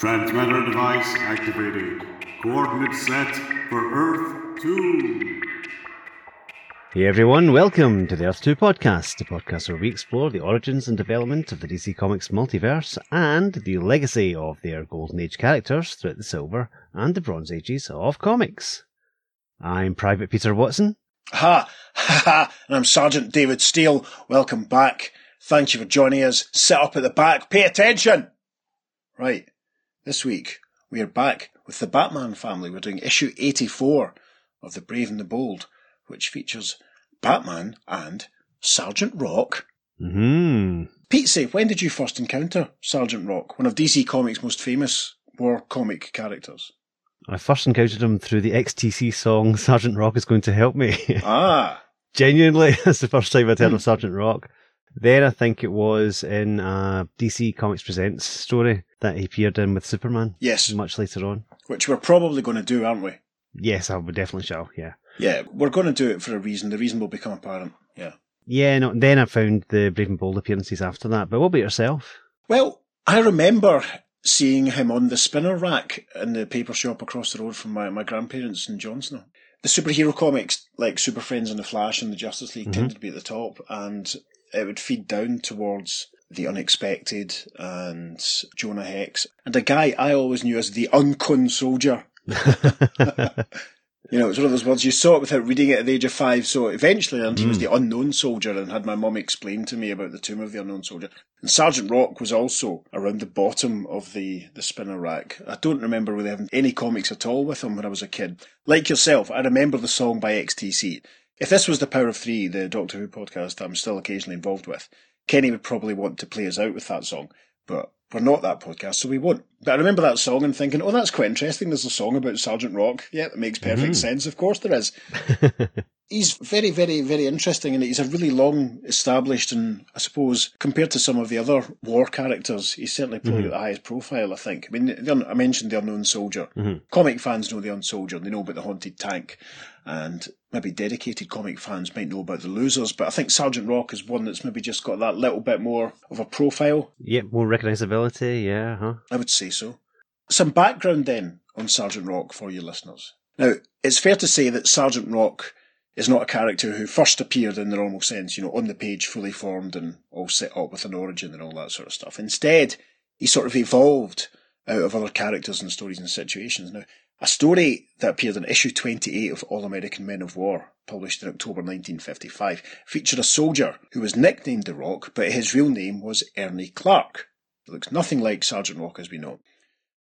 Transmitter device activated. Coordinates set for Earth 2. Hey everyone, welcome to the Earth 2 podcast, the podcast where we explore the origins and development of the DC Comics multiverse and the legacy of their Golden Age characters throughout the Silver and the Bronze Ages of comics. I'm Private Peter Watson. And I'm Sergeant David Steele. Welcome back. Thank you for joining us. Sit up at the back. Pay attention. Right. This week, we are back with the Batman family. We're doing issue 84 of The Brave and the Bold, which features Batman and Sergeant Rock. Mm-hmm. Pete, when did you first encounter Sergeant Rock, one of DC Comics' most famous war comic characters? I first encountered him through the XTC song, Sergeant Rock Is Going to Help Me. Ah. Genuinely, that's the first time I'd heard of Sergeant Rock. Then I think it was in a DC Comics Presents story that he appeared in with Superman. Yes. Much later on. Which we're probably going to do, aren't we? Yes, we definitely shall, yeah. Yeah, we're going to do it for a reason. The reason will become apparent, yeah. Yeah, no, then I found the Brave and Bold appearances after that. But what about yourself? Well, I remember seeing him on the spinner rack in the paper shop across the road from my grandparents in Johnsonville. The superhero comics, like Super Friends and The Flash and the Justice League, tended to be at the top, and it would feed down towards The Unexpected and Jonah Hex, and a guy I always knew as the Uncon Soldier. You know, it's one of those words, you saw it without reading it at the age of 5, so eventually I learned he was the Unknown Soldier and had my mum explain to me about the Tomb of the Unknown Soldier. And Sergeant Rock was also around the bottom of the spinner rack. I don't remember really having any comics at all with him when I was a kid. Like yourself, I remember the song by XTC. If this was the Power of Three, the Doctor Who podcast I'm still occasionally involved with, Kenny would probably want to play us out with that song, but we're not that podcast, so we won't. But I remember that song and thinking, oh, that's quite interesting. There's a song about Sergeant Rock. Yeah, that makes perfect sense. Of course there is. He's very, very, very interesting, and he's a really long established, and I suppose, compared to some of the other war characters, he's certainly probably the highest profile, I think. I mean, I mentioned the Unknown Soldier. Comic fans know the Unknown Soldier, and they know about the Haunted Tank, and maybe dedicated comic fans might know about the Losers, but I think Sergeant Rock is one that's maybe just got that little bit more of a profile. Yep, more recognisability, yeah. I would say so. Some background then on Sergeant Rock for your listeners. Now, it's fair to say that Sergeant Rock is not a character who first appeared in the normal sense, you know, on the page, fully formed and all set up with an origin and all that sort of stuff. Instead, he sort of evolved out of other characters and stories and situations. Now, a story that appeared in issue 28 of All American Men of War, published in October 1955, featured a soldier who was nicknamed The Rock, but his real name was Ernie Clark. It looks nothing like Sergeant Rock as we know.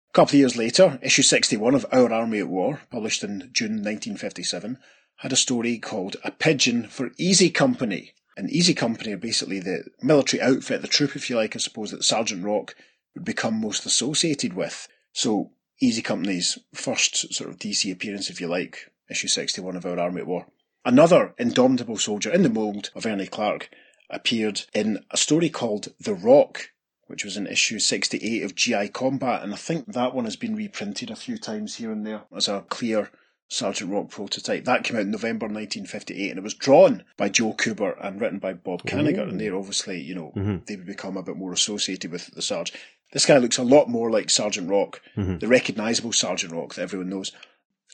A couple of years later, issue 61 of Our Army at War, published in June 1957, had a story called A Pigeon for Easy Company. And Easy Company are basically the military outfit, the troop, if you like, I suppose, that Sergeant Rock would become most associated with. So Easy Company's first sort of DC appearance, if you like, issue 61 of Our Army at War. Another indomitable soldier in the mould of Ernie Clark appeared in a story called The Rock, which was in issue 68 of GI Combat, and I think that one has been reprinted a few times here and there as a clear Sergeant Rock prototype. That came out in November 1958, and it was drawn by Joe Kubert and written by Bob Kanigher, and they're obviously, you know, they would become a bit more associated with the Sarge. This guy looks a lot more like Sergeant Rock, the recognisable Sergeant Rock that everyone knows.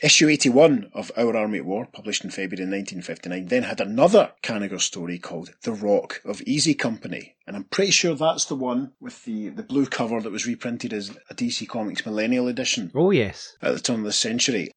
Issue 81 of Our Army at War, published in February 1959, then had another Kanigher story called The Rock of Easy Company. And I'm pretty sure that's the one with the blue cover that was reprinted as a DC Comics Millennial Edition. Oh, yes. At the turn of the century.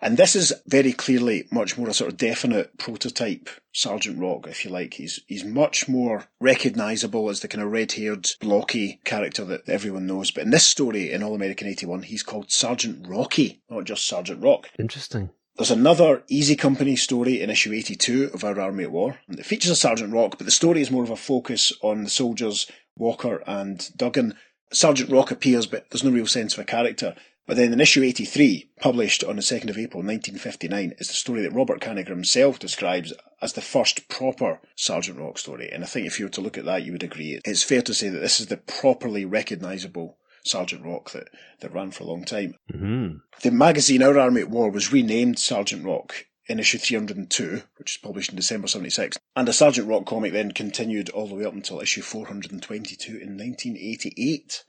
And this is very clearly much more a sort of definite prototype Sergeant Rock, if you like. He's much more recognisable as the kind of red-haired, blocky character that everyone knows. But in this story, in All American 81, he's called Sergeant Rocky, not just Sergeant Rock. Interesting. There's another Easy Company story in issue 82 of Our Army at War. And it features a Sergeant Rock, but the story is more of a focus on the soldiers Walker and Duggan. Sergeant Rock appears, but there's no real sense of a character. But then in issue 83, published on the 2nd of April 1959, is the story that Robert Kanigher himself describes as the first proper Sergeant Rock story. And I think if you were to look at that, you would agree. It's fair to say that this is the properly recognisable Sergeant Rock that ran for a long time. The magazine Our Army at War was renamed Sergeant Rock in issue 302, which was published in December 76. And the Sergeant Rock comic then continued all the way up until issue 422 in 1988.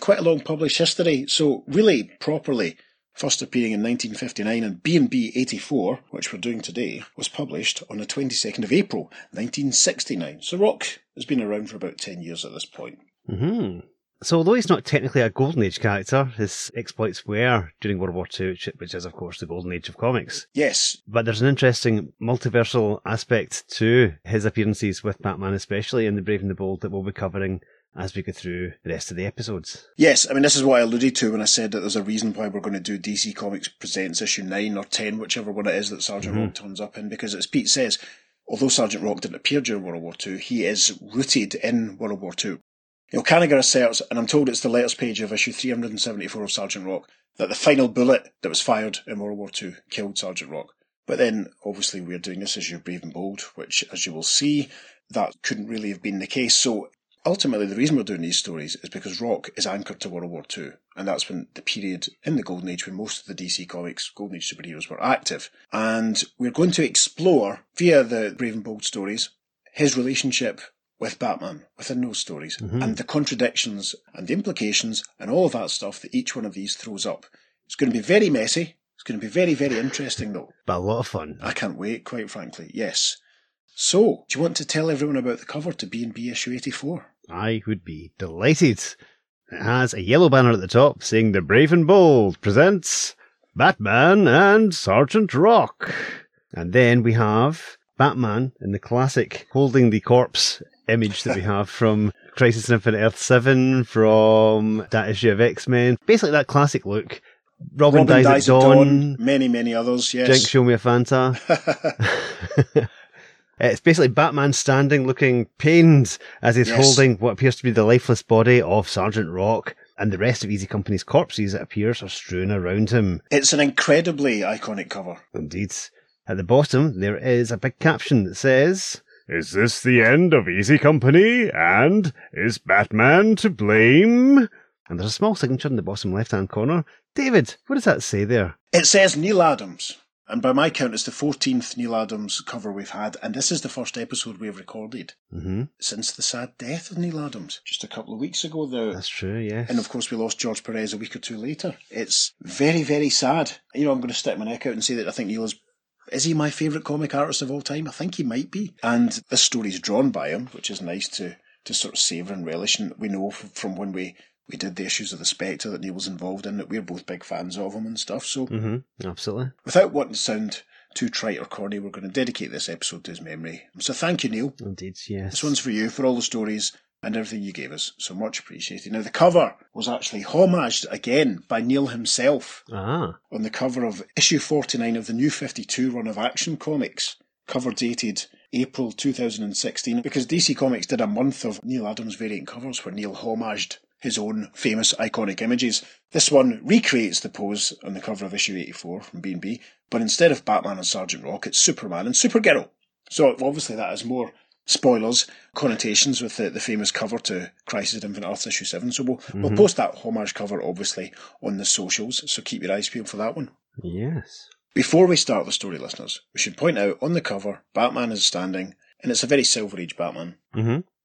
quite a long published history, so really properly first appearing in 1959 and B&B 84, which we're doing today, was published on the 22nd of April 1969. So Rock has been around for about 10 years at this point. Mm-hmm. So although he's not technically a Golden Age character, his exploits were during World War II, which is, of course, the Golden Age of comics. Yes. But there's an interesting multiversal aspect to his appearances with Batman, especially in The Brave and the Bold, that we'll be covering as we go through the rest of the episodes. Yes, I mean, this is what I alluded to when I said that there's a reason why we're going to do DC Comics Presents issue 9 or 10, whichever one it is that Sergeant Rock turns up in, because as Pete says, although Sergeant Rock didn't appear during World War II, he is rooted in World War II. You know, Kanigher asserts, and I'm told it's the letters page of issue 374 of Sergeant Rock, that the final bullet that was fired in World War II killed Sergeant Rock. But then, obviously, we're doing this issue Brave and Bold, which, as you will see, that couldn't really have been the case. So ultimately, the reason we're doing these stories is because Rock is anchored to World War II, and that's when the period in the Golden Age when most of the DC Comics Golden Age superheroes were active. And we're going to explore, via the Brave and Bold stories, his relationship with Batman within those stories, and the contradictions and the implications and all of that stuff that each one of these throws up. It's going to be very messy. It's going to be very, very interesting, though. But a lot of fun. I can't wait, quite frankly, yes. So, do you want to tell everyone about the cover to B&B issue 84? I would be delighted. It has a yellow banner at the top saying The Brave and Bold presents Batman and Sergeant Rock. And then we have Batman in the classic holding the corpse image that we have from Crisis on Infinite Earth 7, from that issue of X-Men. Basically that classic look. Robin dies at dawn. Many, many others, yes. Jinx, show me a Fanta. It's basically Batman standing looking pained as he's holding what appears to be the lifeless body of Sergeant Rock, and the rest of Easy Company's corpses, it appears, are strewn around him. It's an incredibly iconic cover. Indeed. At the bottom, there is a big caption that says, "Is this the end of Easy Company? And is Batman to blame?" And there's a small signature in the bottom left-hand corner. David, what does that say there? It says Neal Adams. And by my count, it's the 14th Neal Adams cover we've had, and this is the first episode we've recorded since the sad death of Neal Adams, just a couple of weeks ago, though. That's true, yes. And, of course, we lost George Perez a week or two later. It's very, very sad. You know, I'm going to stick my neck out and say that I think Neal is he my favourite comic artist of all time? I think he might be. And this story's drawn by him, which is nice to sort of savour and relish, and we know from when we did the issues of The Spectre that Neal was involved in, that we're both big fans of him and stuff, so... Mm-hmm, absolutely. Without wanting to sound too trite or corny, we're going to dedicate this episode to his memory. So thank you, Neal. Indeed, yes. This one's for you, for all the stories and everything you gave us. So much appreciated. Now, the cover was actually homaged again by Neal himself on the cover of issue 49 of the New 52 run of Action Comics, cover dated April 2016, because DC Comics did a month of Neal Adams variant covers where Neal homaged his own famous iconic images. This one recreates the pose on the cover of issue 84 from B&B, but instead of Batman and Sergeant Rock, it's Superman and Supergirl. So obviously that has more spoilers, connotations with the famous cover to Crisis on Infinite Earths issue 7, so we'll post that homage cover, obviously, on the socials, so keep your eyes peeled for that one. Yes. Before we start the story, listeners, we should point out on the cover, Batman is standing, and it's a very Silver Age Batman.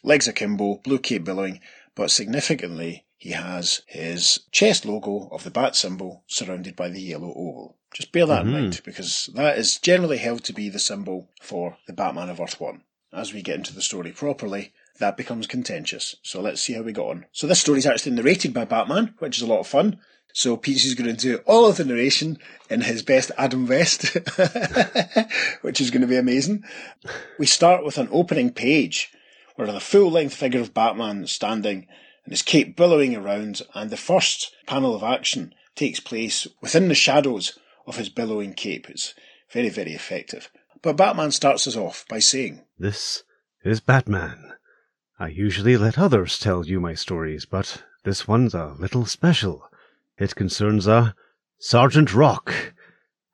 Legs akimbo, blue cape billowing, but significantly, he has his chest logo of the bat symbol surrounded by the yellow oval. Just bear that in mind, because that is generally held to be the symbol for the Batman of Earth 1. As we get into the story properly, that becomes contentious. So let's see how we got on. So this story is actually narrated by Batman, which is a lot of fun. So Pete's going to do all of the narration in his best Adam West, which is going to be amazing. We start with an opening page, where the full-length figure of Batman standing and his cape billowing around, and the first panel of action takes place within the shadows of his billowing cape. It's very, very effective. But Batman starts us off by saying, "This is Batman. I usually let others tell you my stories, but this one's a little special. It concerns a Sergeant Rock,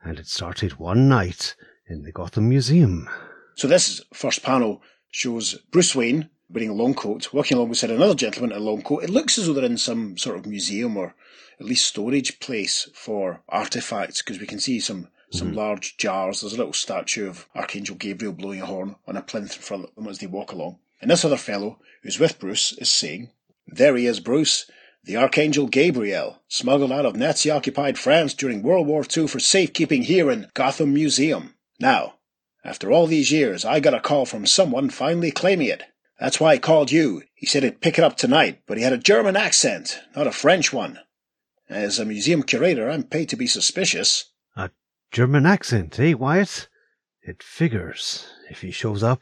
and it started one night in the Gotham Museum." So this first panel shows Bruce Wayne wearing a long coat, walking alongside another gentleman in a long coat. It looks as though they're in some sort of museum or at least storage place for artefacts, because we can see some large jars. There's a little statue of Archangel Gabriel blowing a horn on a plinth in front of them as they walk along. And this other fellow who's with Bruce is saying, "There he is, Bruce. The Archangel Gabriel, smuggled out of Nazi-occupied France during World War II for safekeeping here in Gotham Museum. Now, after all these years, I got a call from someone finally claiming it. That's why I called you. He said he'd pick it up tonight, but he had a German accent, not a French one. As a museum curator, I'm paid to be suspicious. A German accent, eh, Wyatt? It figures. If he shows up,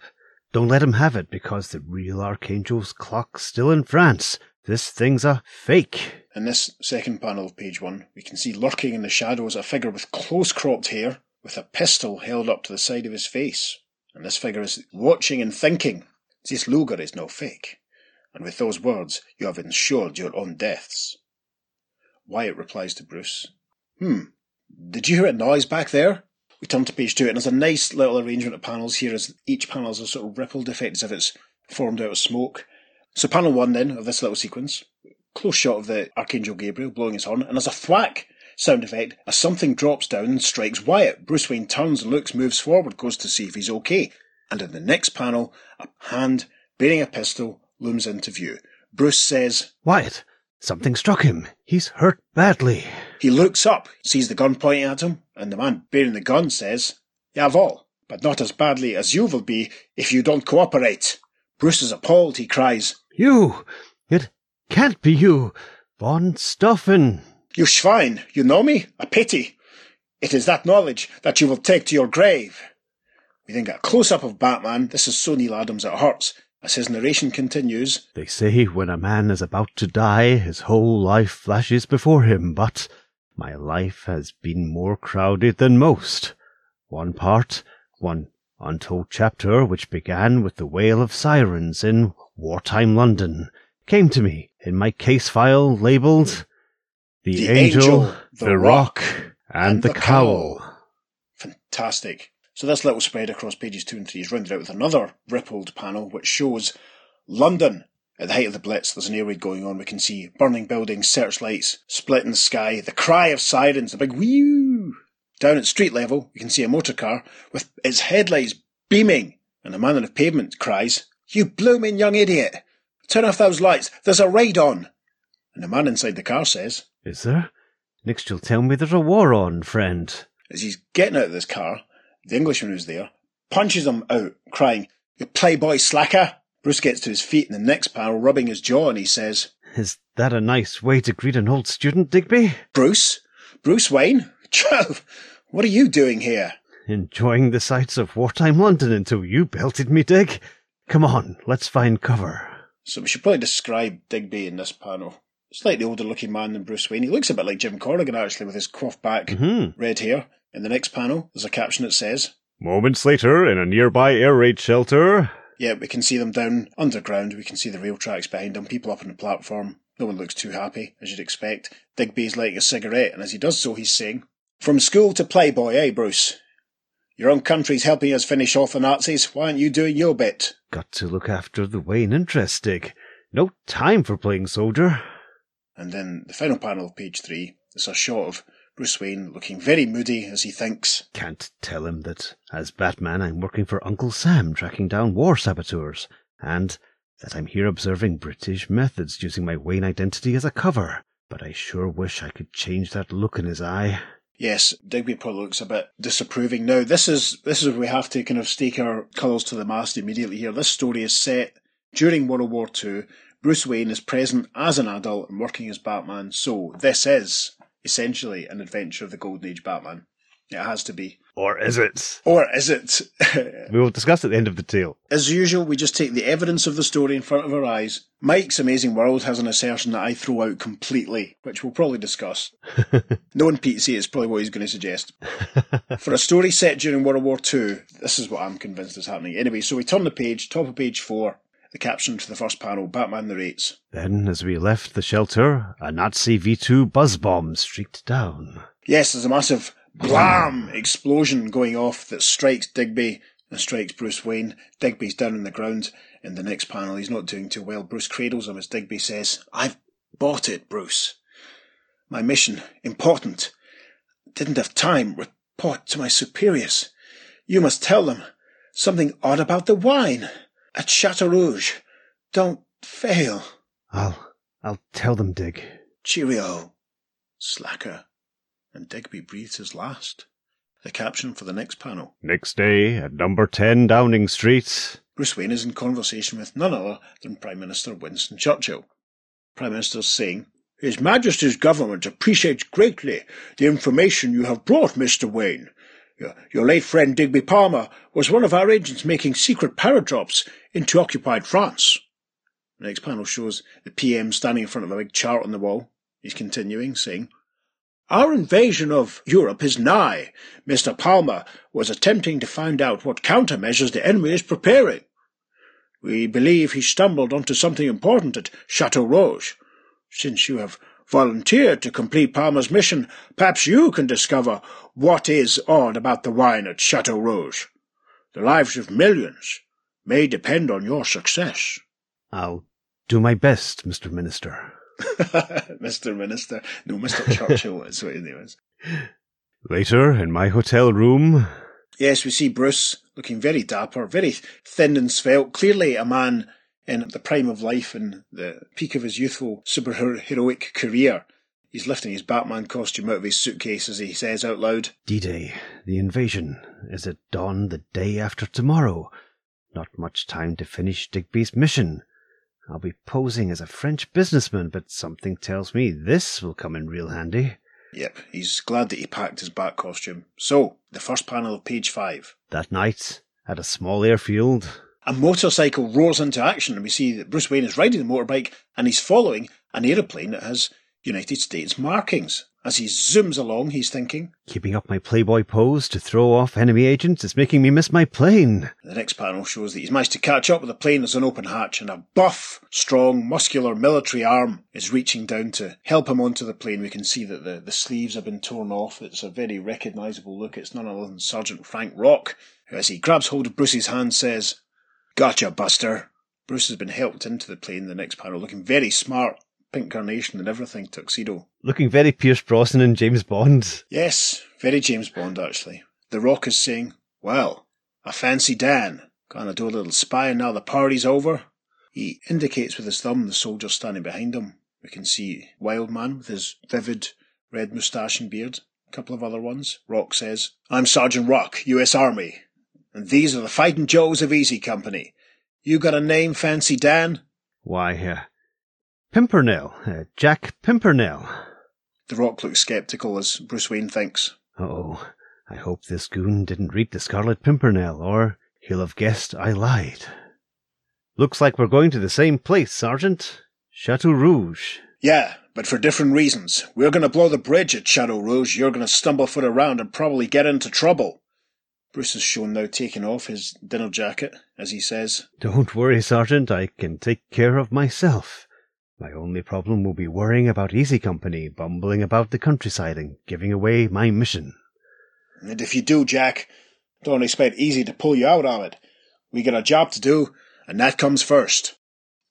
don't let him have it, because the real Archangel's clock's still in France. This thing's a fake. In this second panel of page one, we can see lurking in the shadows a figure with close-cropped hair, with a pistol held up to the side of his face. And this figure is watching and thinking. This Luger is no fake. And with those words, you have ensured your own deaths. Wyatt replies to Bruce. Did you hear a noise back there? We turn to page two, and there's a nice little arrangement of panels here, as each panel has a sort of rippled effect as if it's formed out of smoke. So panel one, then, of this little sequence. Close shot of the Archangel Gabriel blowing his horn, and there's a thwack sound effect as something drops down and strikes Wyatt. Bruce Wayne turns and looks, moves forward, goes to see if he's okay. And in the next panel, a hand bearing a pistol looms into view. Bruce says, "Wyatt! Something struck him. He's hurt badly." He looks up, sees the gun pointing at him, and the man bearing the gun says, "Jawohl, but not as badly as you will be if you don't cooperate." Bruce is appalled. He cries, "You! It can't be you! Von Stauffen!" "You Schwein! You know me? A pity! It is that knowledge that you will take to your grave." We then get a close-up of Batman. This is so Neal Adams it hurts. As his narration continues, "They say when a man is about to die, his whole life flashes before him, but my life has been more crowded than most. One part, one untold chapter, which began with the wail of sirens in wartime London, came to me in my case file labelled The Angel, the Rock, and the Cowl." Fantastic. So this little spread across pages 2 and 3 is rounded out with another rippled panel which shows London. At the height of the Blitz, there's an air raid going on. We can see burning buildings, searchlights, splitting the sky, the cry of sirens, the big wheeew. Down at street level, we can see a motor car with its headlights beaming, and a man on the pavement cries, "You blooming young idiot! Turn off those lights, there's a raid on!" And the man inside the car says, "Is there? Next you'll tell me there's a war on, friend." As he's getting out of this car, the Englishman who's there punches him out, crying, "You playboy slacker!" Bruce gets to his feet in the next panel, rubbing his jaw, and he says, "Is that a nice way to greet an old student, Digby?" "Bruce? Bruce Wayne? Jove! What are you doing here?" "Enjoying the sights of wartime London until you belted me, Dig. Come on, let's find cover." So we should probably describe Digby in this panel. Slightly older-looking man than Bruce Wayne. He looks a bit like Jim Corrigan, actually, with his coiffed back red hair. In the next panel, there's a caption that says, "Moments later, in a nearby air raid shelter." Yeah, we can see them down underground. We can see the rail tracks behind them, people up on the platform. No one looks too happy, as you'd expect. Digby's lighting a cigarette, and as he does so, he's saying, "From school to playboy, eh, Bruce? Your own country's helping us finish off the Nazis. Why aren't you doing your bit?" Got to look after the Wayne interest, Dig. No time for playing soldier. And then the final panel of page 3 is a shot of Bruce Wayne looking very moody as he thinks, "Can't tell him that as Batman I'm working for Uncle Sam tracking down war saboteurs, and that I'm here observing British methods using my Wayne identity as a cover. But I sure wish I could change that look in his eye." Yes, Digby probably looks a bit disapproving. Now, this is where we have to kind of stake our colours to the mast immediately here. This story is set during World War II. Bruce Wayne is present as an adult and working as Batman, so this is essentially an adventure of the Golden Age Batman. It has to be. Or is it? Or is it? We will discuss at the end of the tale. As usual, we just take the evidence of the story in front of our eyes. Mike's Amazing World has an assertion that I throw out completely, which we'll probably discuss. Knowing Pete, it's probably what he's going to suggest. For a story set during World War II, this is what I'm convinced is happening. Anyway, so we turn the page, top of page 4. The caption for the first panel, Batman narrates, "Then, as we left the shelter, a Nazi V2 buzz bomb streaked down." Yes, there's a massive blam explosion going off that strikes Digby and strikes Bruce Wayne. Digby's down on the ground. In the next panel, he's not doing too well. Bruce cradles him as Digby says, "I've bought it, Bruce. My mission, important. Didn't have time. Report to my superiors. You must tell them something odd about the wine. At Chateau Rouge. Don't fail." I'll I'll tell them, Dig. Cheerio, slacker. And Digby breathes his last. The caption for the next panel. Next day, at number 10 Downing Street. Bruce Wayne is in conversation with none other than Prime Minister Winston Churchill. Prime Minister's saying, His Majesty's government appreciates greatly the information you have brought, Mr. Wayne. Your late friend Digby Palmer was one of our agents making secret paradrops into occupied France. The next panel shows the PM standing in front of a big chart on the wall. He's continuing, saying, Our invasion of Europe is nigh. Mr. Palmer was attempting to find out what countermeasures the enemy is preparing. We believe he stumbled onto something important at Chateau Rouge. Since you have volunteered to complete Palmer's mission, perhaps you can discover what is odd about the wine at Chateau Rouge. The lives of millions may depend on your success. I'll do my best, Mr. Minister. Mr. Minister. No, Mr. Churchill is what his name is. Later, in my hotel room. Yes, we see Bruce looking very dapper, very thin and svelte, clearly a man in the prime of life and the peak of his youthful superheroic career. He's lifting his Batman costume out of his suitcase as he says out loud, D-Day, the invasion, is at dawn the day after tomorrow. Not much time to finish Digby's mission. I'll be posing as a French businessman, but something tells me this will come in real handy. Yep, he's glad that he packed his bat costume. So, the first panel of page 5. That night, at a small airfield, a motorcycle roars into action, and we see that Bruce Wayne is riding the motorbike, and he's following an aeroplane that has United States markings. As he zooms along, he's thinking, keeping up my playboy pose to throw off enemy agents is making me miss my plane. The next panel shows that he's managed to catch up with the plane as an open hatch, and a buff, strong, muscular military arm is reaching down to help him onto the plane. We can see that the sleeves have been torn off. It's a very recognisable look. It's none other than Sergeant Frank Rock, who, as he grabs hold of Bruce's hand, says, Gotcha, Buster. Bruce has been helped into the plane, the next panel, looking very smart. Pink carnation and everything, tuxedo. Looking very Pierce Brosnan and James Bond. Yes, very James Bond, actually. The Rock is saying, Well, I fancy Dan. Gonna do a little spying now the party's over. He indicates with his thumb the soldier standing behind him. We can see Wildman with his vivid red moustache and beard. A couple of other ones. Rock says, I'm Sergeant Rock, US Army. And these are the Fighting Joes of Easy Company. You got a name, Fancy Dan? Why, here. Pimpernel. Jack Pimpernel. The Rock looks sceptical as Bruce Wayne thinks, Uh-oh. I hope this goon didn't read the Scarlet Pimpernel, or he'll have guessed I lied. Looks like we're going to the same place, Sergeant. Chateau Rouge. Yeah, but for different reasons. We're going to blow the bridge at Chateau Rouge. You're going to stumble foot around and probably get into trouble. Bruce is shown now taking off his dinner jacket, as he says, Don't worry, Sergeant. I can take care of myself. My only problem will be worrying about Easy Company, bumbling about the countryside and giving away my mission. And if you do, Jack, don't expect Easy to pull you out of it. We got a job to do, and that comes first.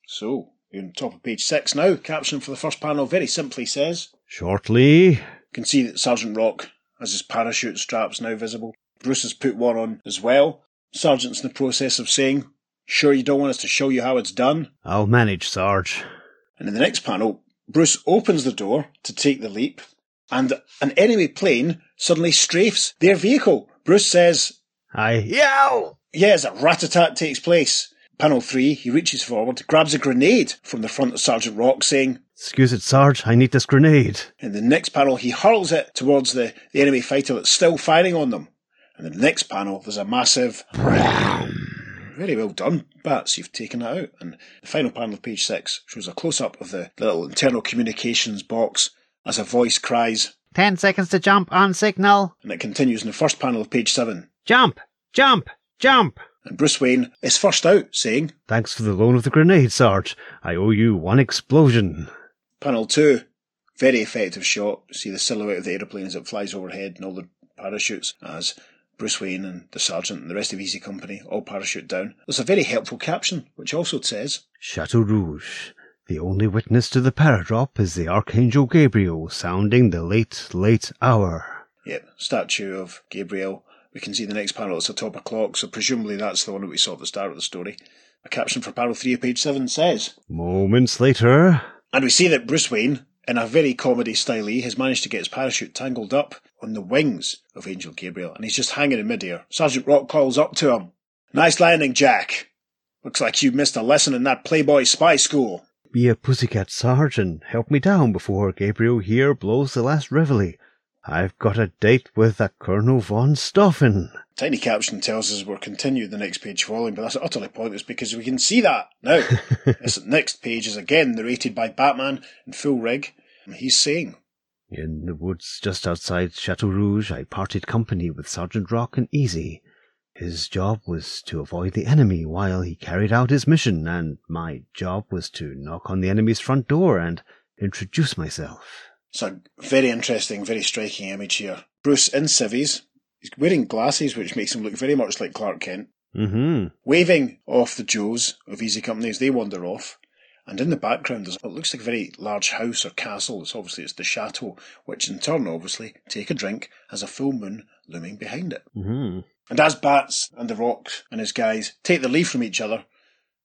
So, you're on top of page 6 now. Caption for the first panel very simply says, Shortly. You can see that Sergeant Rock has his parachute straps now visible. Bruce has put one on as well. Sergeant's in the process of saying, Sure you don't want us to show you how it's done? I'll manage, Sarge. And in the next panel, Bruce opens the door to take the leap, and an enemy plane suddenly strafes their vehicle. Bruce says, I yow! Yes, a rat-a-tat takes place. Panel 3, he reaches forward, grabs a grenade from the front of Sergeant Rock, saying, Excuse it, Sarge, I need this grenade. In the next panel, he hurls it towards the enemy fighter that's still firing on them. And in the next panel, there's a massive... Very well done, Bats, you've taken that out. And the final panel of page 6 shows a close-up of the little internal communications box as a voice cries, 10 seconds to jump on signal. And it continues in the first panel of page 7. Jump! Jump! Jump! And Bruce Wayne is first out, saying, Thanks for the loan of the grenade, Sarge. I owe you one explosion. Panel 2. Very effective shot. See the silhouette of the aeroplane as it flies overhead and all the parachutes as Bruce Wayne and the Sergeant and the rest of Easy Company all parachute down. There's a very helpful caption, which also says, Chateau Rouge. The only witness to the paradrop is the Archangel Gabriel sounding the late, late hour. Yep, statue of Gabriel. We can see the next panel is atop a clock, so presumably that's the one that we saw at the start of the story. A caption for panel 3 of page 7 says, Moments later... And we see that Bruce Wayne, in a very comedy style, has managed to get his parachute tangled up on the wings of Angel Gabriel, and he's just hanging in midair. Sergeant Rock calls up to him. "Nice landing, Jack. Looks like you missed a lesson in that Playboy spy school." "Be a pussycat, Sergeant. Help me down before Gabriel here blows the last reveille. I've got a date with a Colonel Von Stauffen." Tiny caption tells us we're continued the next page following, but that's utterly pointless because we can see that now. This next page is again narrated by Batman in full rig. He's saying, "In the woods just outside Chateau Rouge, I parted company with Sergeant Rock and Easy. His job was to avoid the enemy while he carried out his mission, and my job was to knock on the enemy's front door and introduce myself." It's a very interesting, very striking image here. Bruce in civvies. He's wearing glasses, which makes him look very much like Clark Kent. Mm-hmm. Waving off the Joes of Easy Company as they wander off. And in the background, there's what looks like a very large house or castle. It's the chateau, which in turn, obviously, take a drink, has a full moon looming behind it. Mm-hmm. And as Bats and the Rock and his guys take their leave from each other,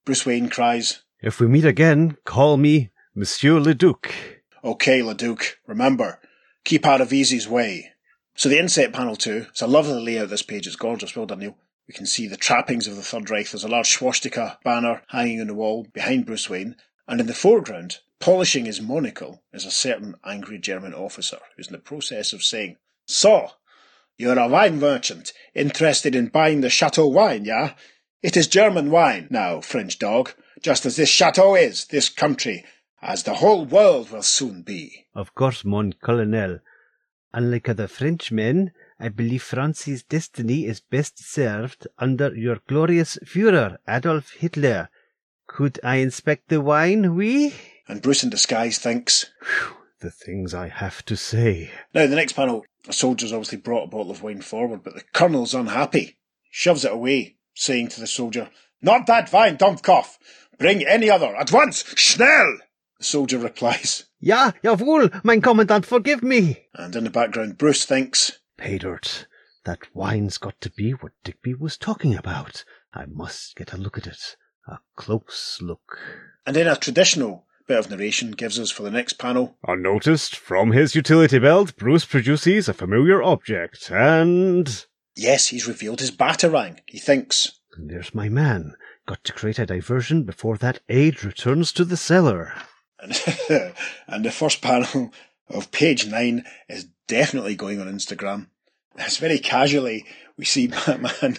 Bruce Wayne cries, "If we meet again, call me Monsieur Le Duc." "Okay, Leduc, remember, keep out of Easy's way." So the inset panel 2, it's a lovely layout, this page, it's gorgeous, well done Neil. We can see the trappings of the Third Reich, there's a large swastika banner hanging on the wall behind Bruce Wayne, and in the foreground, polishing his monocle, is a certain angry German officer who's in the process of saying, "So, you're a wine merchant, interested in buying the chateau wine, yeah? It is German wine, now, French dog, just as this chateau is, this country, as the whole world will soon be." "Of course, mon colonel. Unlike other Frenchmen, I believe France's destiny is best served under your glorious Führer, Adolf Hitler. Could I inspect the wine, oui?" And Bruce in disguise thinks, "Whew, the things I have to say." Now, the next panel, a soldier's obviously brought a bottle of wine forward, but the colonel's unhappy. Shoves it away, saying to the soldier, "Not that wine, Dumpkoff. Bring any other, at once, schnell!" The soldier replies, "Ja, jawohl, mein Commandant, forgive me." And in the background, Bruce thinks, "Pay dirt. That wine's got to be what Digby was talking about. I must get a look at it. A close look." And then a traditional bit of narration gives us for the next panel. "Unnoticed, from his utility belt, Bruce produces a familiar object, and..." Yes, he's revealed his batarang, he thinks. There's my man. Got to create a diversion before that aide returns to the cellar. And the first panel of page 9 is definitely going on Instagram. It's very casually, we see Batman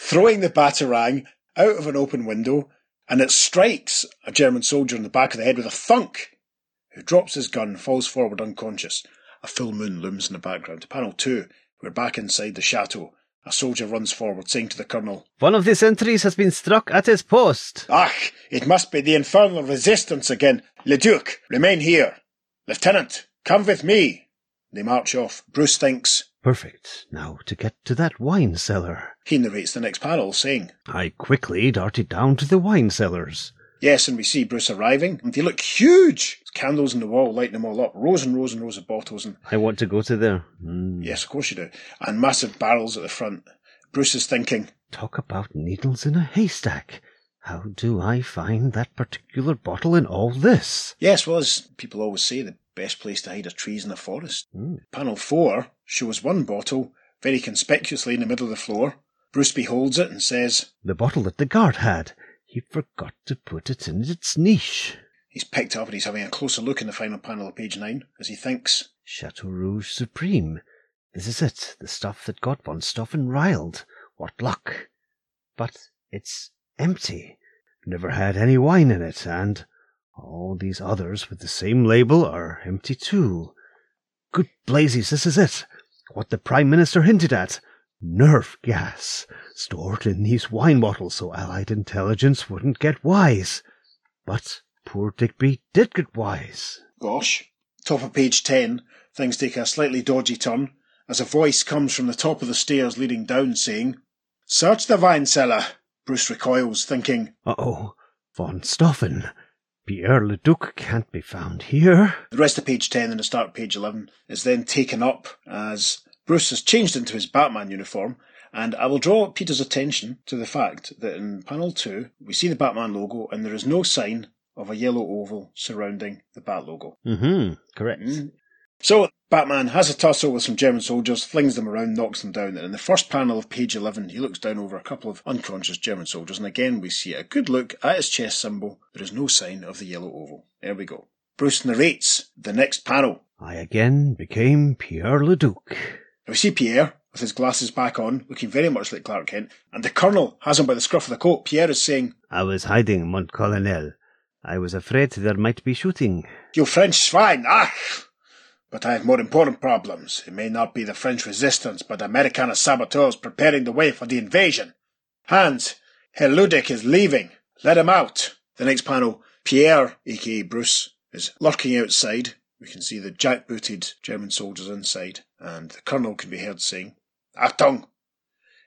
throwing the batarang out of an open window, and it strikes a German soldier in the back of the head with a thunk, who drops his gun, falls forward unconscious. A full moon looms in the background. Panel 2, we're back inside the chateau. A soldier runs forward, saying to the colonel, "One of the sentries has been struck at his post." "Ach, it must be the infernal resistance again. Le Duc, remain here. Lieutenant, come with me." They march off. Bruce thinks, "Perfect. Now to get to that wine cellar." He narrates the next panel, saying, "I quickly darted down to the wine cellars." Yes, and we see Bruce arriving, and they look huge. There's candles on the wall, lighting them all up. Rows and rows and rows of bottles. And I want to go to there. Mm. Yes, of course you do. And massive barrels at the front. Bruce is thinking, "Talk about needles in a haystack. How do I find that particular bottle in all this?" Yes, well, as people always say, the best place to hide are trees in the forest. Mm. Panel 4 shows one bottle, very conspicuously in the middle of the floor. Bruce beholds it and says, "The bottle that the guard had. He forgot to put it in its niche." He's picked up and he's having a closer look in the final panel of page 9, as he thinks, "Chateau Rouge Supreme. This is it, the stuff that got Von Stauffen riled. What luck. But it's empty. Never had any wine in it, and all these others with the same label are empty too. Good blazes, this is it. What the Prime Minister hinted at. Nerve gas, stored in these wine bottles so Allied intelligence wouldn't get wise. But poor Digby did get wise." Gosh. Top of page 10, things take a slightly dodgy turn, as a voice comes from the top of the stairs leading down, saying, "Search the wine cellar." Bruce recoils, thinking, "Uh-oh, Von Stauffen. Pierre Le Duc can't be found here." The rest of page 10 and the start of page 11 is then taken up as Bruce has changed into his Batman uniform, and I will draw Peter's attention to the fact that in panel 2, we see the Batman logo and there is no sign of a yellow oval surrounding the Bat logo. Mm-hmm, correct. Mm-hmm. So Batman has a tussle with some German soldiers, flings them around, knocks them down, and in the first panel of page 11, he looks down over a couple of unconscious German soldiers, and again we see a good look at his chest symbol. There is no sign of the yellow oval. There we go. Bruce narrates the next panel. I again became Pierre Le Duc. We see Pierre, with his glasses back on, looking very much like Clark Kent, and the Colonel has him by the scruff of the coat. Pierre is saying, I was hiding, mon colonel. I was afraid there might be shooting. You French swine, ah! But I have more important problems. It may not be the French resistance, but Americana saboteurs preparing the way for the invasion. Hans, Herr Ludic is leaving. Let him out. The next panel, Pierre, a.k.a. Bruce, is lurking outside. We can see the jackbooted German soldiers inside, and the Colonel can be heard saying, Achtung!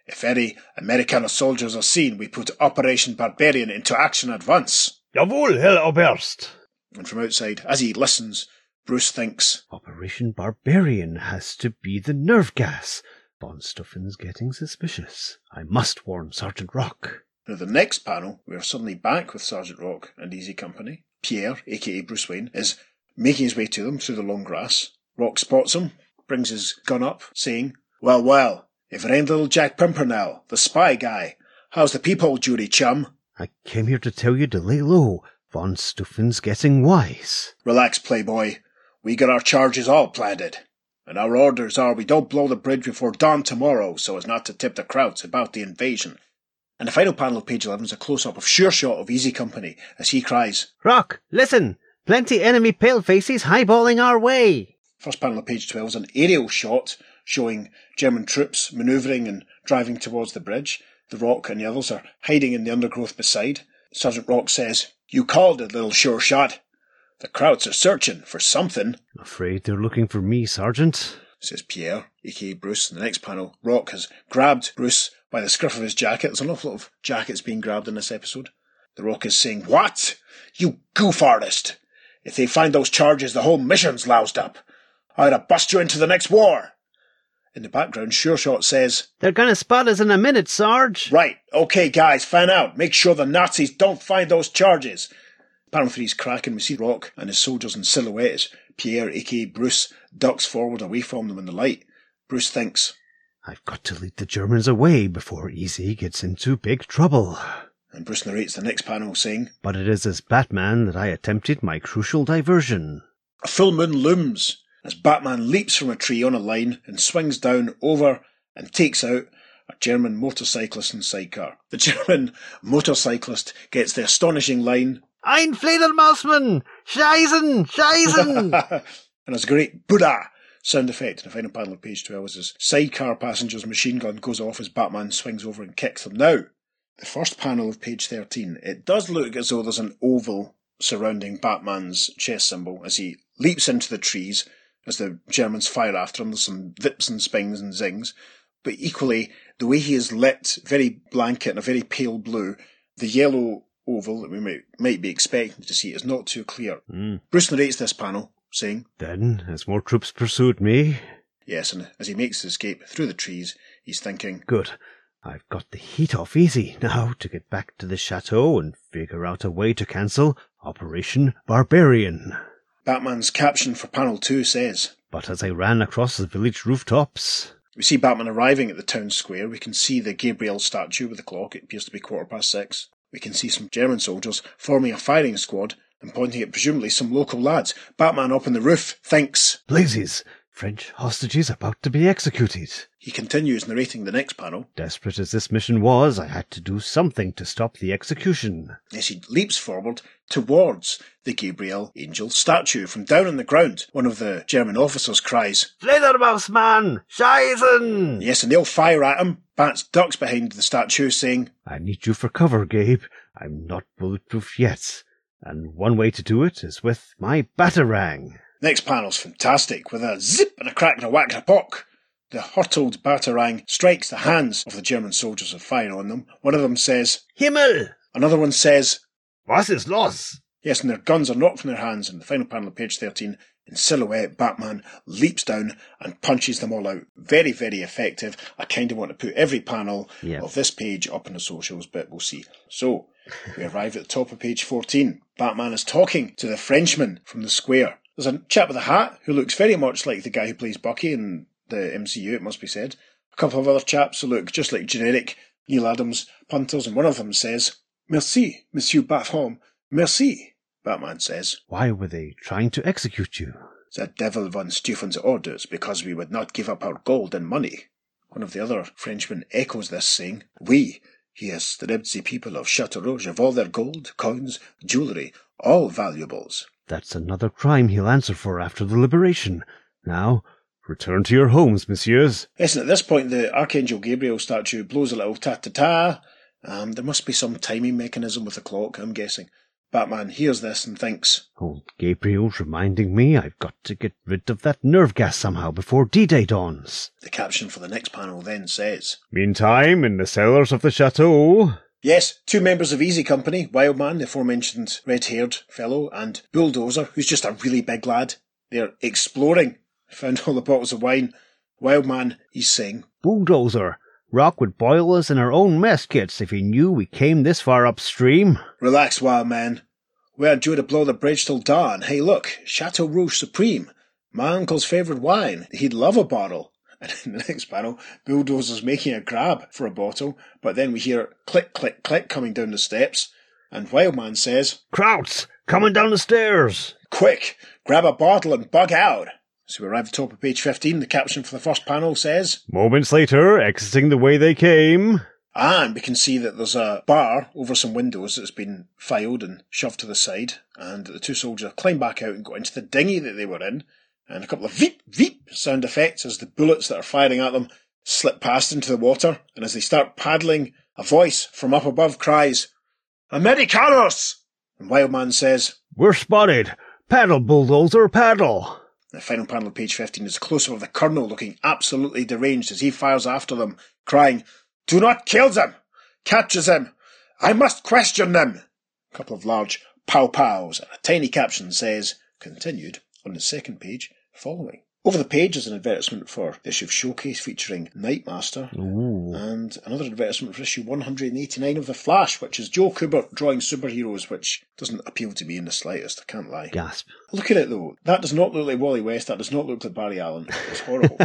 If any Americana soldiers are seen, we put Operation Barbarian into action at once. Jawohl, Herr Oberst! And from outside, as he listens, Bruce thinks, Operation Barbarian has to be the nerve gas. Von Staufen's getting suspicious. I must warn Sergeant Rock. Now the next panel, we are suddenly back with Sergeant Rock and Easy Company. Pierre, a.k.a. Bruce Wayne, is making his way to them through the long grass. Rock spots him, brings his gun up, saying, Well, well, if it ain't little Jack Pimpernel, the spy guy, how's the peephole jury, chum? I came here to tell you to lay low. Von Staufen's getting wise. Relax, playboy. We got our charges all planted, and our orders are we don't blow the bridge before dawn tomorrow so as not to tip the crowds about the invasion. And the final panel of page 11 is a close-up of Sure Shot of Easy Company as he cries, Rock, listen! Plenty enemy palefaces highballing our way! First panel of page 12 is an aerial shot showing German troops manoeuvring and driving towards the bridge. The Rock and the others are hiding in the undergrowth beside. Sergeant Rock says, You called it, little Sure Shot. The crowds are searching for something. I'm afraid they're looking for me, Sergeant, says Pierre, a.k.a. Bruce. In the next panel, Rock has grabbed Bruce by the scruff of his jacket. There's an awful lot of jackets being grabbed in this episode. The Rock is saying, What? You goof artist! If they find those charges, the whole mission's loused up. I'd have bust you into the next war. In the background, Sure Shot says, They're gonna spot us in a minute, Sarge. Right, okay guys, fan out. Make sure the Nazis don't find those charges. Panel 3's cracking, we see Rock and his soldiers in silhouettes. Pierre, a.k.a. Bruce, ducks forward away from them in the light. Bruce thinks, I've got to lead the Germans away before Easy gets into big trouble. And Bruce narrates the next panel, saying, But it is as Batman that I attempted my crucial diversion. A full moon looms as Batman leaps from a tree on a line and swings down over and takes out a German motorcyclist and sidecar. The German motorcyclist gets the astonishing line, Ein Fledermausmann! Scheißen! Scheißen! And it's a great Buddha sound effect. In the final panel of page 12 as his sidecar passenger's machine gun goes off as Batman swings over and kicks them. Now, the first panel of page 13, it does look as though there's an oval surrounding Batman's chest symbol as he leaps into the trees as the Germans fire after him. There's some vips and spings and zings. But equally, the way he is lit, very blanket and a very pale blue, the yellow oval that we might be expecting to see is not too clear. Bruce narrates this panel, saying, Then, as more troops pursued me... Yes, and as he makes his escape through the trees, he's thinking, Good, I've got the heat off Easy now to get back to the chateau and figure out a way to cancel Operation Barbarian. Batman's caption for panel 2 says, But as I ran across the village rooftops... We see Batman arriving at the town square. We can see the Gabriel statue with the clock. It appears to be 6:15. We can see some German soldiers forming a firing squad and pointing at presumably some local lads. Batman up on the roof thinks, Blazes! French hostages about to be executed. He continues narrating the next panel. Desperate as this mission was, I had to do something to stop the execution. As he leaps forward towards the Gabriel Angel statue. From down on the ground, one of the German officers cries, Fledermausmann! Scheißen! Yes, and they'll fire at him. Bats ducks behind the statue, saying, I need you for cover, Gabe. I'm not bulletproof yet. And one way to do it is with my batarang. Next panel's fantastic, with a zip and a crack and a whack and a pock. The hurtled batarang strikes the hands of the German soldiers and fire on them. One of them says, Himmel! Another one says, Was ist los? Yes, and their guns are knocked from their hands. In the final panel of page 13, in silhouette, Batman leaps down and punches them all out. Very, very effective. I kind of want to put every panel of this page up on the socials, but we'll see. So, We arrive at the top of page 14. Batman is talking to the Frenchman from the square. There's a chap with a hat who looks very much like the guy who plays Bucky in the MCU, it must be said. A couple of other chaps who look just like generic Neal Adams punters, and one of them says, "Merci, Monsieur Bathomme, merci," Batman says. "Why were they trying to execute you?" "The devil Von Staufen's orders, because we would not give up our gold and money." One of the other Frenchmen echoes this, saying, "We, he has stripped the people of Chateau Rouge of all their gold, coins, jewellery, all valuables." "That's another crime he'll answer for after the liberation. Now, return to your homes, messieurs." Yes, and at this point the Archangel Gabriel statue blows a little ta-ta-ta. There must be some timing mechanism with the clock, I'm guessing. Batman hears this and thinks, "Old Gabriel's reminding me I've got to get rid of that nerve gas somehow before D-Day dawns." The caption for the next panel then says, "Meantime, in the cellars of the chateau..." Yes, two members of Easy Company, Wildman, the aforementioned red-haired fellow, and Bulldozer, who's just a really big lad. They're exploring. Found all the bottles of wine. Wildman, he's saying, "Bulldozer, Rock would boil us in our own mess kits if he knew we came this far upstream." "Relax, wild man. We're due to blow the bridge till dawn. Hey, look, Chateau Rouge Supreme. My uncle's favourite wine. He'd love a bottle." And in the next panel, Bulldozer's making a grab for a bottle, but then we hear click, click, click coming down the steps, and Wildman says, "Krauts, coming down the stairs. Quick, grab a bottle and bug out." So we arrive at the top of page 15. The caption for the first panel says, "Moments later, exiting the way they came." And we can see that there's a bar over some windows that's been filed and shoved to the side. And the two soldiers climb back out and go into the dinghy that they were in. And a couple of veep, veep sound effects as the bullets that are firing at them slip past into the water. And as they start paddling, a voice from up above cries, "Americanos!" And Wildman says, "We're spotted. Paddle, Bulldozer, paddle." The final panel of page 15 is a close-up of the colonel looking absolutely deranged as he fires after them, crying, "Do not kill them! Capture them! I must question them!" A couple of large pow-pows and a tiny caption says, "Continued" on the second page following. Over the page is an advertisement for the issue of Showcase featuring Nightmaster. Ooh. And another advertisement for issue 189 of The Flash, which is Joe Kubert drawing superheroes, which doesn't appeal to me in the slightest, I can't lie. Gasp. Look at it though. That does not look like Wally West, that does not look like Barry Allen. It's horrible.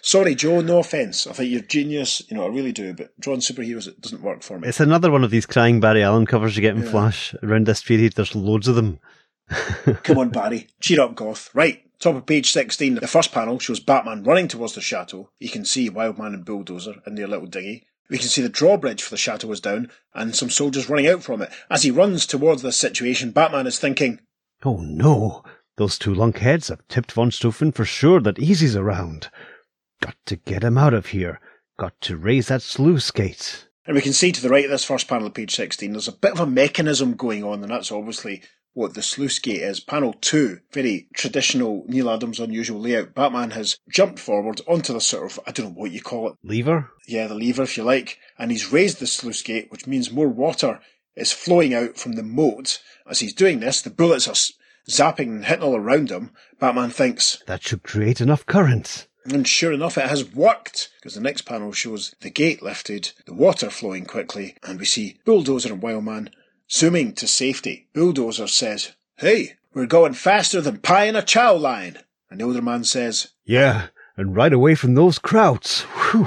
Sorry Joe, no offence. I think you're genius, you know, I really do, but drawing superheroes, it doesn't work for me. It's another one of these crying Barry Allen covers you get in Flash. Around this period, there's loads of them. Come on Barry, cheer up goth. Right. Top of page 16, the first panel shows Batman running towards the chateau. You can see Wildman and Bulldozer in their little dinghy. We can see the drawbridge for the chateau is down and some soldiers running out from it. As he runs towards this situation, Batman is thinking, "Oh no, those two lunkheads have tipped Von Stauffen for sure that Easy's around. Got to get him out of here. Got to raise that sluice gate." And we can see to the right of this first panel of page 16, there's a bit of a mechanism going on, and that's obviously what the sluice gate is. Panel 2, very traditional Neal Adams unusual layout. Batman has jumped forward onto the sort of, I don't know what you call it. Lever? Yeah, the lever if you like. And he's raised the sluice gate, which means more water is flowing out from the moat. As he's doing this, the bullets are zapping and hitting all around him. Batman thinks, "That should create enough current." And sure enough, it has worked, because the next panel shows the gate lifted, the water flowing quickly, and we see Bulldozer and Wildman zooming to safety. Bulldozer says, "Hey, we're going faster than pie in a chow line." And the older man says, "Yeah, and right away from those crowds." Whew.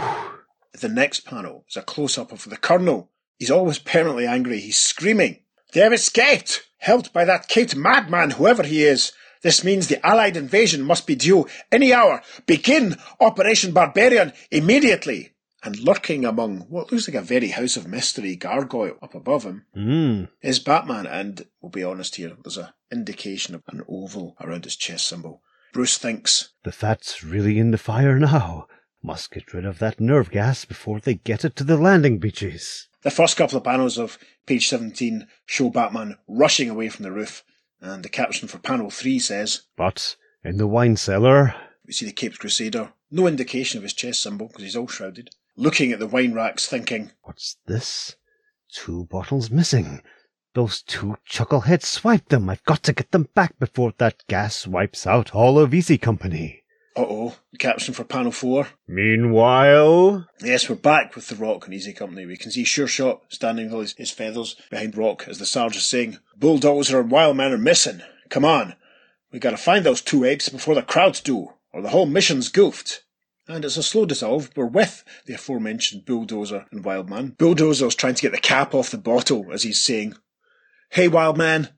The next panel is a close-up of the colonel. He's always apparently angry. He's screaming, "They've escaped! Helped by that Kate madman, whoever he is. This means the Allied invasion must be due any hour. Begin Operation Barbarian immediately!" And lurking among what looks like a very House of Mystery gargoyle up above him is Batman, and we'll be honest here, there's an indication of an oval around his chest symbol. Bruce thinks, "The fat's really in the fire now. Must get rid of that nerve gas before they get it to the landing beaches." The first couple of panels of page 17 show Batman rushing away from the roof, and the caption for panel 3 says, "But in the wine cellar..." We see the Caped Crusader, no indication of his chest symbol because he's all shrouded, looking at the wine racks thinking, "What's this? Two bottles missing. Those two chuckleheads swiped them. I've got to get them back before that gas wipes out all of Easy Company." Uh-oh, the caption for panel 4. Meanwhile... Yes, we're back with the Rock and Easy Company. We can see Sure Shot standing with his feathers behind Rock as the Sarge is saying, Bulldozer and Wildman are missing. Come on, we gotta find those two apes before the crowds do, or the whole mission's goofed. And it's a slow dissolve. We're with the aforementioned Bulldozer and Wildman. Bulldozer's trying to get the cap off the bottle as he's saying, Hey, Wildman,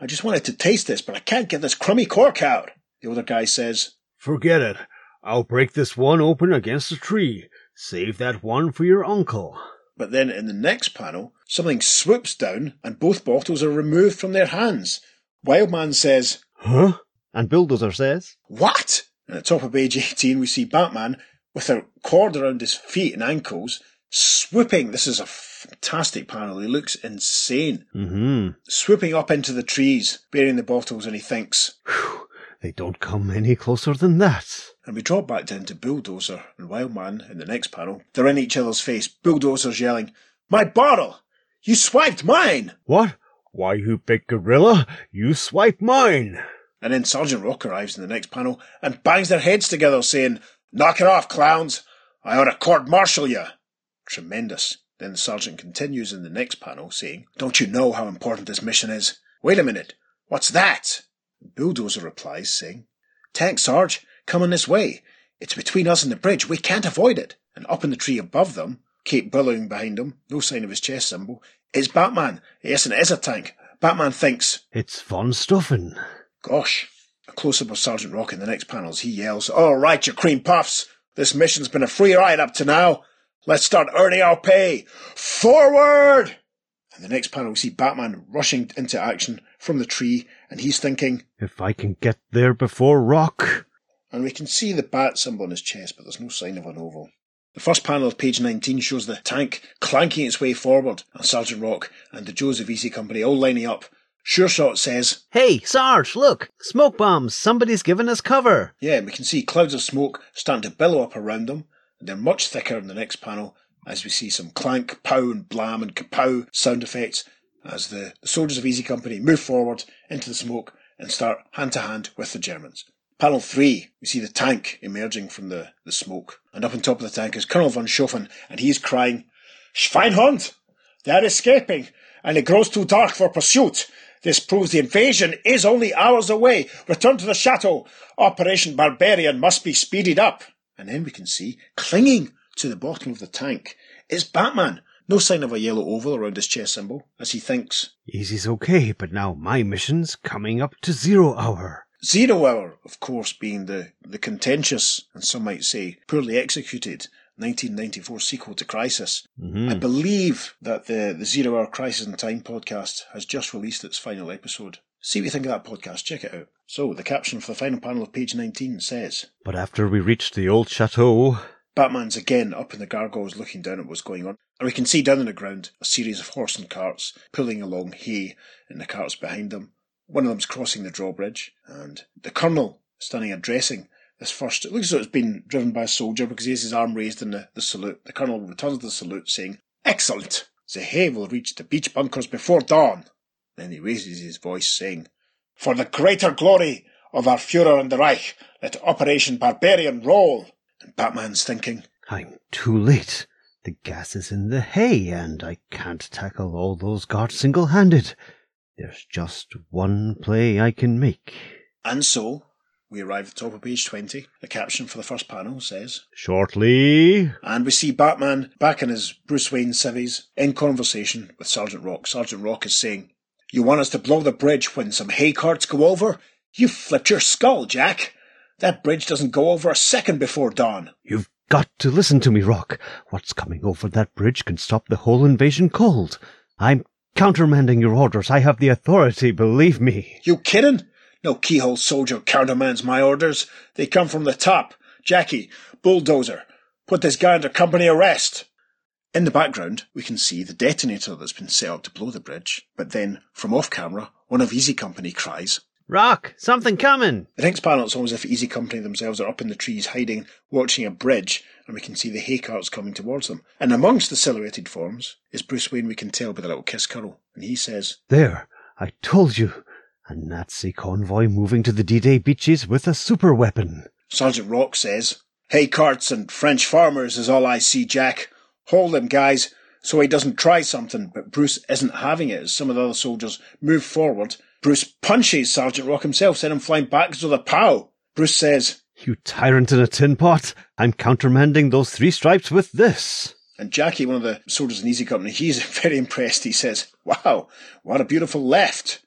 I just wanted to taste this, but I can't get this crummy cork out. The older guy says, Forget it. I'll break this one open against a tree. Save that one for your uncle. But then in the next panel, something swoops down and both bottles are removed from their hands. Wildman says, Huh? And Bulldozer says, What? And at the top of page 18 we see Batman with a cord around his feet and ankles swooping. This is a fantastic panel. He looks insane. Mm-hmm. Swooping up into the trees, bearing the bottles, and he thinks, Phew. They don't come any closer than that. And we drop back down to Bulldozer and Wildman in the next panel. They're in each other's face. Bulldozer's yelling, My bottle! You swiped mine! What? Why, you big gorilla, you swiped mine! And then Sergeant Rock arrives in the next panel and bangs their heads together saying, Knock it off, clowns! I ought to court-martial you! Tremendous. Then the Sergeant continues in the next panel saying, Don't you know how important this mission is? Wait a minute, what's that? Bulldozer replies, saying, Tank, Sarge, coming this way. It's between us and the bridge. We can't avoid it. And up in the tree above them, cape billowing behind him, no sign of his chest symbol, is Batman. Yes, and it is a tank. Batman thinks, It's Von Stauffen. Gosh. A close-up of Sergeant Rock in the next panels. He yells, All right, you cream puffs. This mission's been a free ride up to now. Let's start earning our pay. Forward! In the next panel, we see Batman rushing into action from the tree, and he's thinking, If I can get there before Rock. And we can see the bat symbol on his chest, but there's no sign of an oval. The first panel of page 19 shows the tank clanking its way forward, and Sergeant Rock and the Joes of Easy Company all lining up. Sure Shot says, Hey, Sarge, look! Smoke bombs! Somebody's given us cover! Yeah, and we can see clouds of smoke starting to billow up around them, and they're much thicker in the next panel, as we see some clank, pow and blam and kapow sound effects as the soldiers of Easy Company move forward into the smoke and start hand-to-hand with the Germans. Panel 3, we see the tank emerging from the smoke, and up on top of the tank is Colonel von Stauffen, and he's crying, Schweinhund! They are escaping, and it grows too dark for pursuit. This proves the invasion is only hours away. Return to the chateau. Operation Barbarian must be speeded up. And then we can see, clinging to the bottom of the tank, is Batman. No sign of a yellow oval around his chest symbol, as he thinks, Easy's okay, but now my mission's coming up to 0 hour. 0 hour, of course, being the contentious, and some might say, poorly executed 1994 sequel to Crisis. Mm-hmm. I believe that the 0 Hour Crisis in Time podcast has just released its final episode. See what you think of that podcast, check it out. So, the caption for the final panel of page 19 says, But after we reached the old chateau... Batman's again up in the gargoyles looking down at what's going on, and we can see down on the ground a series of horse and carts pulling along hay in the carts behind them. One of them's crossing the drawbridge, and the colonel standing addressing this first. It looks as though it's been driven by a soldier because he has his arm raised in the salute. The colonel returns the salute saying, Excellent! The hay will reach the beach bunkers before dawn. Then he raises his voice saying, For the greater glory of our Führer and the Reich, let Operation Barbarian roll! And Batman's thinking, I'm too late. The gas is in the hay, and I can't tackle all those guards single-handed. There's just one play I can make. And so, we arrive at the top of page 20. The caption for the first panel says, Shortly. And we see Batman back in his Bruce Wayne civvies in conversation with Sergeant Rock. Sergeant Rock is saying, You want us to blow the bridge when some hay carts go over? You flipped your skull, Jack. That bridge doesn't go over a second before dawn. You've got to listen to me, Rock. What's coming over that bridge can stop the whole invasion cold. I'm countermanding your orders. I have the authority, believe me. You kidding? No keyhole soldier countermands my orders. They come from the top. Jackie, Bulldozer, put this guy under company arrest. In the background, we can see the detonator that's been set up to blow the bridge. But then, from off camera, one of Easy Company cries, Rock! Something coming! The next panel, it's almost as if Easy Company themselves are up in the trees hiding, watching a bridge, and we can see the hay carts coming towards them. And amongst the silhouetted forms is Bruce Wayne, we can tell by the little kiss curl, and he says, There, I told you! A Nazi convoy moving to the D-Day beaches with a superweapon! Sergeant Rock says, "Hay carts and French farmers is all I see, Jack. Hold him, guys, so he doesn't try something." But Bruce isn't having it as some of the other soldiers move forward. Bruce punches Sergeant Rock himself, sending him flying backwards with a pow. Bruce says, "You tyrant in a tin pot, I'm countermanding those three stripes with this." And Jackie, one of the soldiers in Easy Company, he's very impressed. He says, "Wow, what a beautiful left."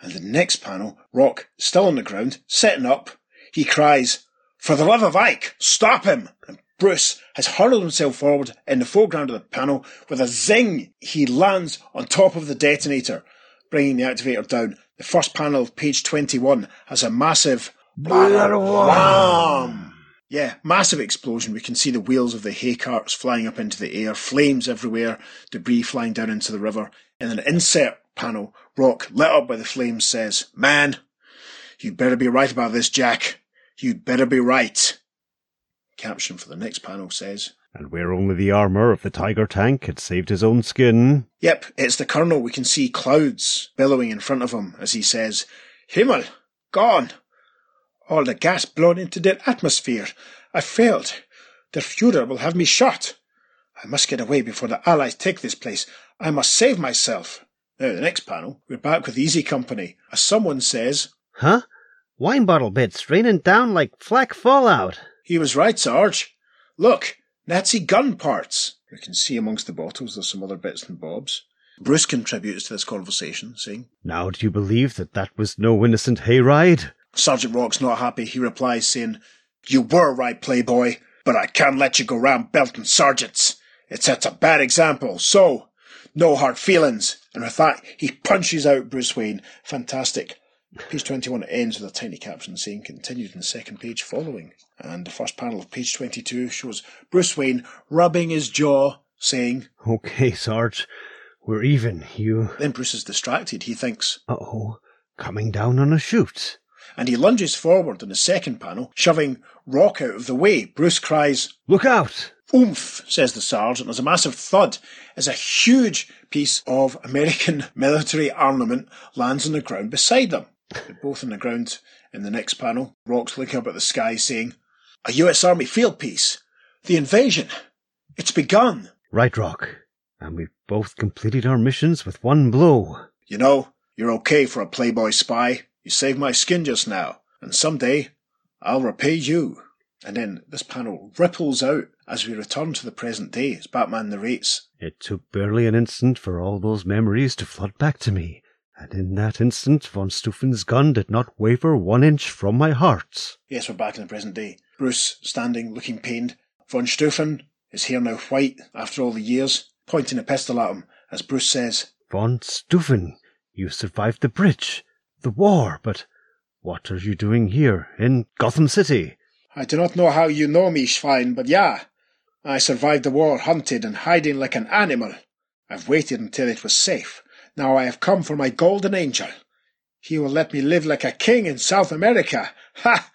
And the next panel, Rock, still on the ground, sitting up, he cries, "For the love of Ike, stop him!" And Bruce has hurled himself forward in the foreground of the panel. With a zing, he lands on top of the detonator, bringing the activator down. The first panel of page 21 has a massive BLAM! Yeah, massive explosion. We can see the wheels of the hay carts flying up into the air, flames everywhere, debris flying down into the river. In an insert panel, Rock, lit up by the flames, says, "Man, you'd better be right about this, Jack. You'd better be right." Caption for the next panel says, "And where only the armour of the Tiger tank had saved his own skin." Yep, it's the Colonel. We can see clouds billowing in front of him as he says, "Himmel, gone. All the gas blown into their atmosphere. I failed. The Fuhrer will have me shot. I must get away before the Allies take this place. I must save myself." Now, the next panel, we're back with Easy Company, as someone says, "Huh? Wine bottle bits raining down like flak fallout." "He was right, Sarge. Look, Nazi gun parts." We can see amongst the bottles there's some other bits and bobs. Bruce contributes to this conversation, saying, "Now do you believe that that was no innocent hayride?" Sergeant Rock's not happy. He replies saying, "You were right, playboy, but I can't let you go round belting sergeants. It sets a bad example, so no hard feelings." And with that, he punches out Bruce Wayne. Fantastic. Page 21 ends with a tiny caption saying, "Continued in the second page following." And the first panel of page 22 shows Bruce Wayne rubbing his jaw, saying, "Okay, Sarge, we're even, you..." Then Bruce is distracted. He thinks, "Uh-oh, coming down on a chute." And he lunges forward in the second panel, shoving Rock out of the way. Bruce cries, "Look out!" "Oomph," says the sergeant. There's a massive thud as a huge piece of American military armament lands on the ground beside them. They're both on the ground in the next panel. Rock's looking up at the sky saying, "A US Army field piece. The invasion. It's begun." "Right, Rock. And we've both completed our missions with one blow." "You know, you're okay for a playboy spy. You saved my skin just now, and someday I'll repay you." And then this panel ripples out as we return to the present day as Batman narrates, "It took barely an instant for all those memories to flood back to me, and in that instant Von Stauffen's gun did not waver 1 inch from my heart." Yes, we're back in the present day. Bruce standing, looking pained. Von Stauffen, his hair now white after all the years, pointing a pistol at him as Bruce says, "Von Stauffen, you survived the bridge. The war, but what are you doing here in Gotham City?" "I do not know how you know me, Schwein, but yeah, I survived the war, hunted and hiding like an animal. I've waited until it was safe. Now I have come for my golden angel. He will let me live like a king in South America. Ha!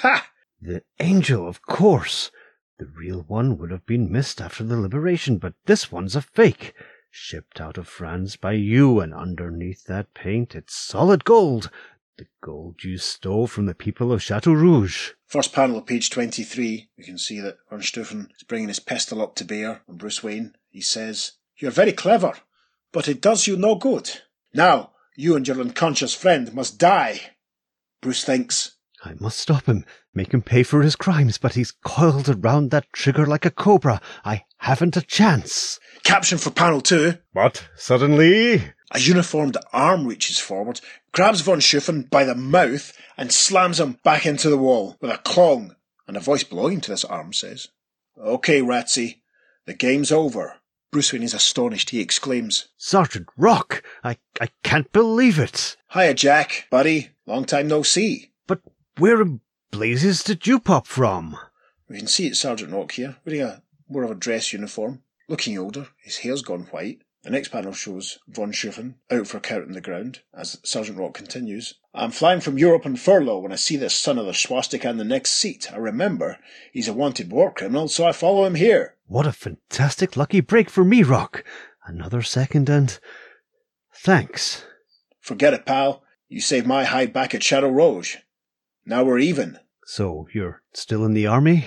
Ha!" The angel, of course. The real one would have been missed after the liberation, but this one's a fake. Shipped out of France by you, and underneath that paint it's solid gold. The gold you stole from the people of Chateau Rouge. First panel of page 23, we can see that Von Stauffen is bringing his pistol up to bear on Bruce Wayne. He says, "You're very clever, but it does you no good. Now you and your unconscious friend must die." Bruce thinks, "I must stop him, make him pay for his crimes, but he's coiled around that trigger like a cobra. I haven't a chance." Caption for panel 2. But suddenly, a uniformed arm reaches forward, grabs Von Stauffen by the mouth and slams him back into the wall with a clong. And a voice belonging to this arm says, "Okay, Ratsy, the game's over." Bruce Wayne is astonished. He exclaims, "Sergeant Rock, I can't believe it." "Hiya, Jack, buddy. Long time no see." "But where in blazes did you pop from?" We can see it's Sergeant Rock here, wearing more of a dress uniform, looking older, his hair's gone white. The next panel shows Von Stauffen out for a count on the ground, as Sergeant Rock continues, "I'm flying from Europe on furlough when I see this son of the swastika in the next seat. I remember he's a wanted war criminal, so I follow him here." "What a fantastic lucky break for me, Rock. Another second and thanks." "Forget it, pal. You saved my hide back at Chateau Rouge. Now we're even." So, you're still in the Army?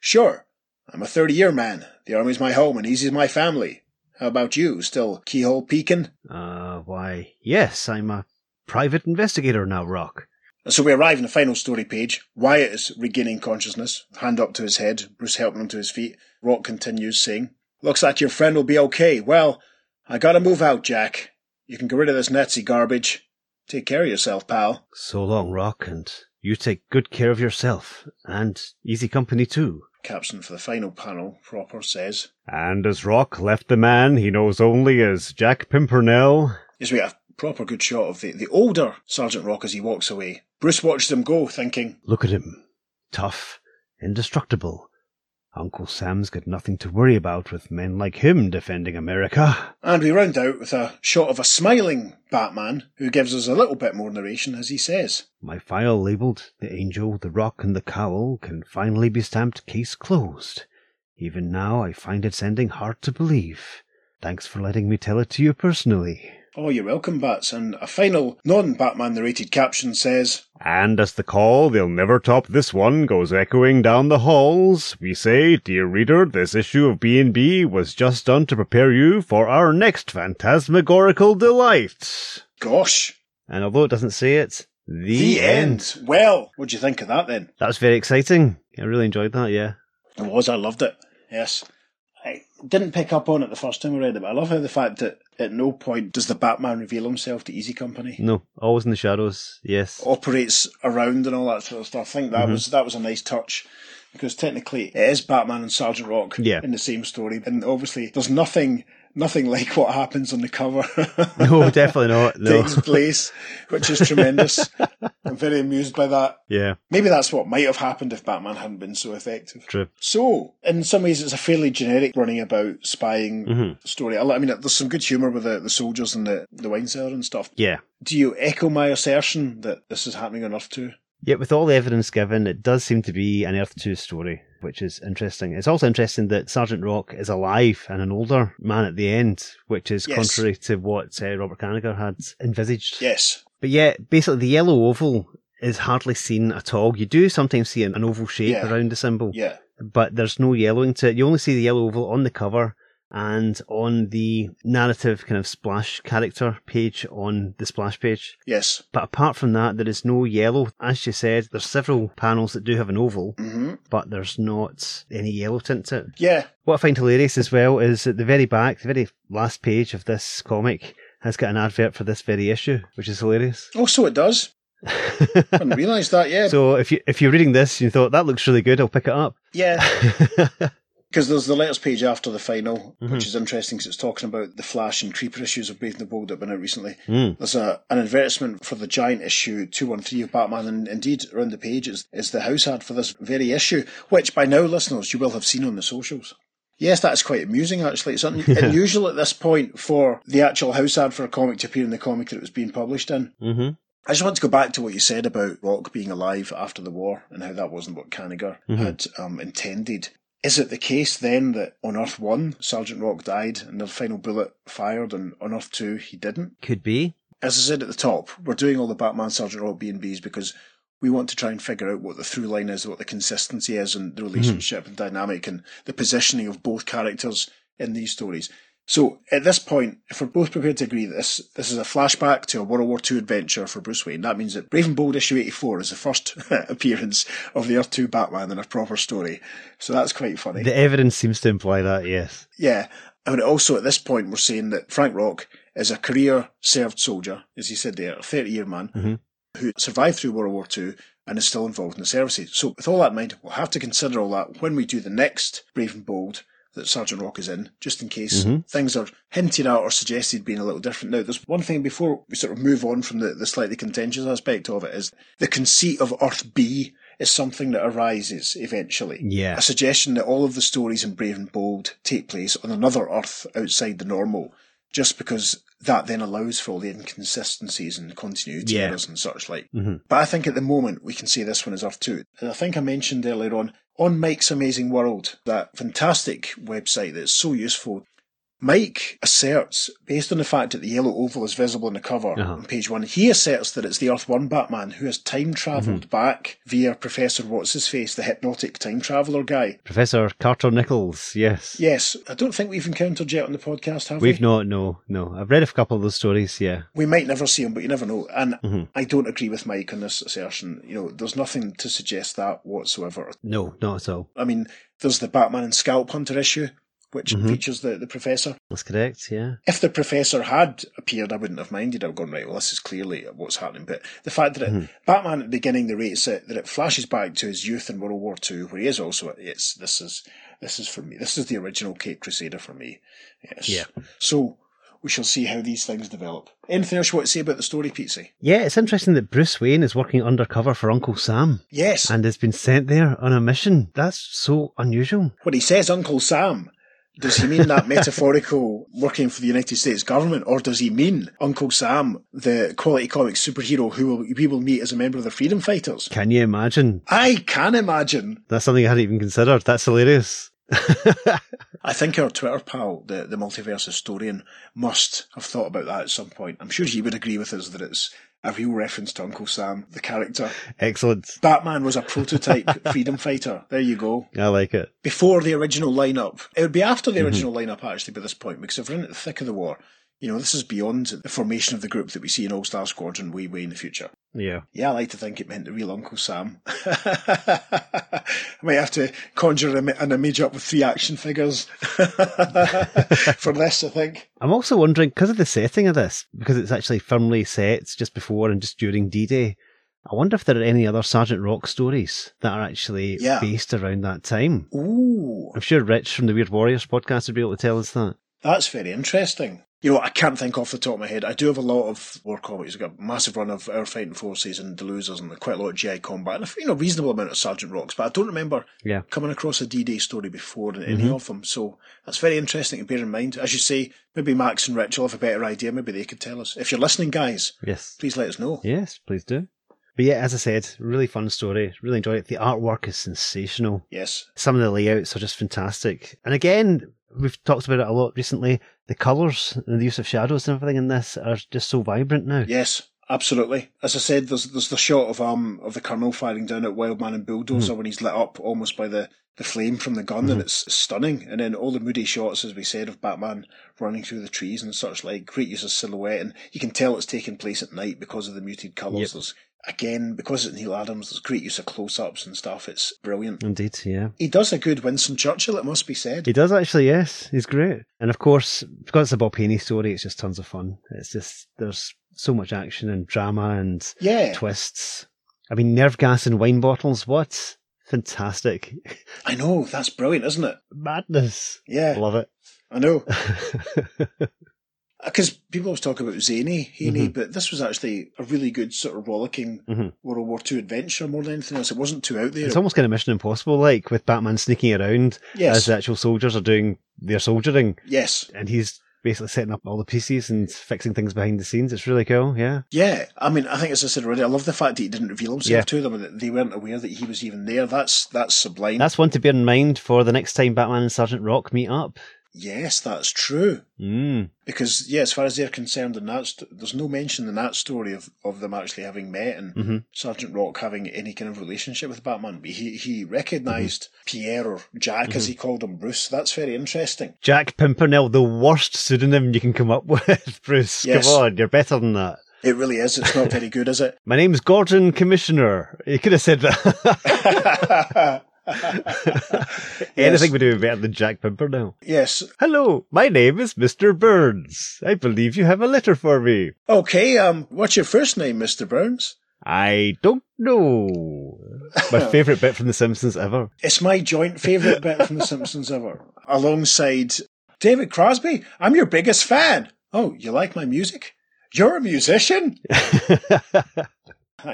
Sure. I'm a 30-year man. The Army's my home and Easy's my family. How about you? Still keyhole peeking? Why, yes, I'm a private investigator now, Rock. So we arrive in the final story page. Wyatt is regaining consciousness, hand up to his head, Bruce helping him to his feet. Rock continues, saying, "Looks like your friend will be okay. Well, I gotta move out, Jack. You can get rid of this Nazi garbage. Take care of yourself, pal." So long, Rock, and you take good care of yourself, and Easy Company too. Caption for the final panel, Proper says, "And as Rock left the man he knows only as Jack Pimpernel." Yes, we have a proper good shot of the older Sergeant Rock as he walks away. Bruce watches him go, thinking, look at him. Tough. Indestructible. Uncle Sam's got nothing to worry about with men like him defending America. And we round out with a shot of a smiling Batman, who gives us a little bit more narration as he says, "My file labelled The Angel, The Rock and The Cowl can finally be stamped case closed. Even now I find its ending hard to believe. Thanks for letting me tell it to you personally." Oh, you're welcome, Bats. And a final non-Batman narrated caption says, "And as the call, they'll never top this one, goes echoing down the halls, we say, dear reader, this issue of B&B was just done to prepare you for our next phantasmagorical delight." Gosh. And although it doesn't say it, the end. Well, what'd you think of that then? That was very exciting. I really enjoyed that, yeah. It was. I loved it. Yes. I didn't pick up on it the first time I read it, but I love how the fact that at no point does the Batman reveal himself to Easy Company. No, always in the shadows, yes. Operates around and all that sort of stuff. I think that was a nice touch, because technically it is Batman and Sergeant Rock in the same story, and obviously there's nothing like what happens on the cover. No, definitely not. No. Takes place, which is tremendous. I'm very amused by that. Yeah. Maybe that's what might have happened if Batman hadn't been so effective. True. So, in some ways, it's a fairly generic running about spying story. I mean, there's some good humour with the soldiers and the wine cellar and stuff. Yeah. Do you echo my assertion that this is happening on Earth 2? Yeah, with all the evidence given, it does seem to be an Earth 2 story, which is interesting. It's also interesting that Sergeant Rock is alive and an older man at the end, which is contrary to what Robert Kanigher had envisaged. Yes. But yeah, basically the yellow oval is hardly seen at all. You do sometimes see an oval shape around the symbol, but there's no yellowing to it. You only see the yellow oval on the cover and on the narrative kind of splash character page on the splash page. Yes. But apart from that, there is no yellow. As you said, there's several panels that do have an oval, but there's not any yellow tint to it. Yeah. What I find hilarious as well is at the very back, the very last page of this comic has got an advert for this very issue, which is hilarious. Oh, so it does. I didn't realise that, yeah. So if you're reading this and you thought, that looks really good, I'll pick it up. Yeah. Because there's the letters page after the final, which is interesting because it's talking about the Flash and Creeper issues of Brave and the Bold that have been out recently. There's an advertisement for the giant issue 213 of Batman, and indeed around the page is the house ad for this very issue, which by now, listeners, you will have seen on the socials. Yes, that's quite amusing, actually. It's unusual at this point for the actual house ad for a comic to appear in the comic that it was being published in. Mm-hmm. I just want to go back to what you said about Rock being alive after the war and how that wasn't what Kanigher had intended. Is it the case then that on Earth 1, Sergeant Rock died and the final bullet fired, and on Earth 2, he didn't? Could be. As I said at the top, we're doing all the Batman Sergeant Rock B&Bs because we want to try and figure out what the through line is, what the consistency is, and the relationship and dynamic and the positioning of both characters in these stories. So at this point, if we're both prepared to agree that this is a flashback to a World War II adventure for Bruce Wayne, that means that Brave and Bold issue 84 is the first appearance of the Earth 2 Batman in a proper story. So that's quite funny. The evidence seems to imply that, yes. Yeah. I mean, also at this point, we're saying that Frank Rock is a career-served soldier, as he said there, a 30-year man, who survived through World War II and is still involved in the services. So with all that in mind, we'll have to consider all that when we do the next Brave and Bold that Sergeant Rock is in, just in case things are hinted at or suggested being a little different. Now, there's one thing before we sort of move on from the slightly contentious aspect of it is the conceit of Earth B is something that arises eventually. Yeah. A suggestion that all of the stories in Brave and Bold take place on another Earth outside the normal, just because that then allows for all the inconsistencies and continuity errors and such like. But I think at the moment we can say this one is Earth 2. And I think I mentioned earlier on Mike's Amazing World, that fantastic website that's so useful, Mike asserts, based on the fact that the yellow oval is visible on the cover on page one, he asserts that it's the Earth 1 Batman who has time-travelled back via Professor What's-His-Face, the hypnotic time-traveller guy. Professor Carter Nichols, yes. Yes. I don't think we've encountered yet on the podcast, have we? We've not, no. I've read a couple of those stories, yeah. We might never see him, but you never know. And I don't agree with Mike on this assertion. You know, there's nothing to suggest that whatsoever. No, not at all. I mean, there's the Batman and Scalp Hunter issue, which features the Professor. That's correct, yeah. If the Professor had appeared, I wouldn't have minded. I've gone, right, well, this is clearly what's happening. But the fact that Batman at the beginning narrates it, that it flashes back to his youth in World War II, where he is also, this is for me. This is the original Cape Crusader for me. Yes. Yeah. So we shall see how these things develop. Anything else you want to say about the story, Pete? Yeah, it's interesting that Bruce Wayne is working undercover for Uncle Sam. Yes. And has been sent there on a mission. That's so unusual. When he says Uncle Sam, does he mean that metaphorical working for the United States government, or does he mean Uncle Sam, the quality comics superhero who we will meet as a member of the Freedom Fighters? Can you imagine? I can imagine. That's something I hadn't even considered. That's hilarious. I think our Twitter pal, the multiverse historian, must have thought about that at some point. I'm sure he would agree with us that it's a real reference to Uncle Sam, the character. Excellent. Batman was a prototype freedom fighter. There you go. I like it. Before the original lineup. It would be after the original lineup, actually, by this point, because if we're in the thick of the war, you know, this is beyond the formation of the group that we see in All-Star Squadron way in the future. Yeah. Yeah, I like to think it meant the real Uncle Sam. I might have to conjure an image up with 3 action figures for this, I think. I'm also wondering, because of the setting of this, because it's actually firmly set just before and just during D-Day, I wonder if there are any other Sergeant Rock stories that are actually based around that time. Ooh. I'm sure Rich from the Weird Warriors podcast would be able to tell us that. That's very interesting. You know, I can't think off the top of my head. I do have a lot of war comics. I've got a massive run of Our Fighting Forces and The Losers and quite a lot of GI Combat and a reasonable amount of Sergeant Rocks, but I don't remember coming across a D-Day story before in any of them. So that's very interesting to bear in mind. As you say, maybe Max and Rich will have a better idea. Maybe they could tell us. If you're listening, guys, please let us know. Yes, please do. But yeah, as I said, really fun story. Really enjoyed it. The artwork is sensational. Yes. Some of the layouts are just fantastic. And again, we've talked about it a lot recently. The colours and the use of shadows and everything in this are just so vibrant now. Yes, absolutely. As I said, there's the shot of the Colonel firing down at Wildman and Bulldozer when he's lit up almost by the flame from the gun, and it's stunning. And then all the moody shots, as we said, of Batman running through the trees and such like. Great use of silhouette, and you can tell it's taking place at night because of the muted colours. Yep. Again, because it's Neal Adams, there's great use of close-ups and stuff. It's brilliant. Indeed, yeah. He does a good Winston Churchill, it must be said. He does, actually, yes. He's great. And of course, because it's a Bob Kanigher story, it's just tons of fun. It's just, there's so much action and drama and twists. I mean, nerve gas in wine bottles, what? Fantastic. I know, that's brilliant, isn't it? Madness. Yeah. Love it. I know. Because people always talk about zany, but this was actually a really good sort of rollicking World War II adventure more than anything else. It wasn't too out there. It's almost kind of Mission Impossible-like, with Batman sneaking around as the actual soldiers are doing their soldiering. Yes. And he's basically setting up all the pieces and fixing things behind the scenes. It's really cool, yeah. Yeah, I mean, I think, as I said already, I love the fact that he didn't reveal himself to them and that they weren't aware that he was even there. That's sublime. That's one to bear in mind for the next time Batman and Sergeant Rock meet up. Yes, that's true. Mm. Because, yeah, as far as they're concerned, there's no mention in that story of them actually having met and Sergeant Rock having any kind of relationship with Batman. But he recognised Pierre, or Jack, as he called him, Bruce. That's very interesting. Jack Pimpernel, the worst pseudonym you can come up with, Bruce. Yes. Come on, you're better than that. It really is. It's not very good, is it? My name's Gordon Commissioner. You could have said that. Anything would be better than Jack Pimpernel. Yes. Hello, my name is Mr. Burns. I believe you have a letter for me. Okay, what's your first name, Mr. Burns? I don't know. My favourite bit from The Simpsons ever. It's my joint favourite bit from The Simpsons ever. Alongside David Crosby, I'm your biggest fan. Oh, you like my music? You're a musician? That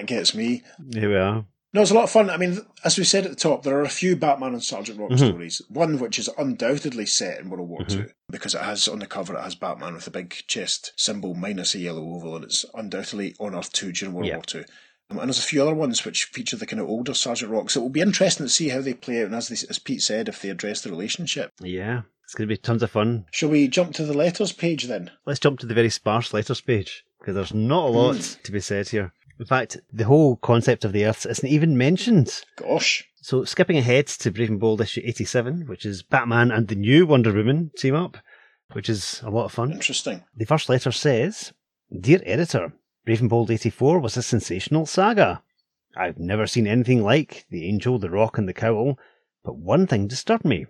gets me. Here we are. No, it's a lot of fun. I mean, as we said at the top, there are a few Batman and Sergeant Rock stories. One which is undoubtedly set in World War II, because it has, on the cover, it has Batman with a big chest symbol minus a yellow oval, and it's undoubtedly on Earth 2 during World War II. And there's a few other ones which feature the kind of older Sergeant Rock. So it will be interesting to see how they play out, and as Pete said, if they address the relationship. Yeah. It's going to be tons of fun. Shall we jump to the letters page then? Let's jump to the very sparse letters page, because there's not a lot to be said here. In fact, the whole concept of the Earths isn't even mentioned. Gosh. So skipping ahead to Brave and Bold issue 87, which is Batman and the new Wonder Woman team up, which is a lot of fun. Interesting. The first letter says, Dear Editor, Brave and Bold 84 was a sensational saga. I've never seen anything like The Angel, The Rock and The Cowl, but one thing disturbed me.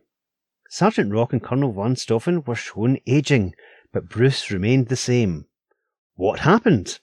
Sergeant Rock and Colonel Von Stauffen were shown aging, but Bruce remained the same. What happened?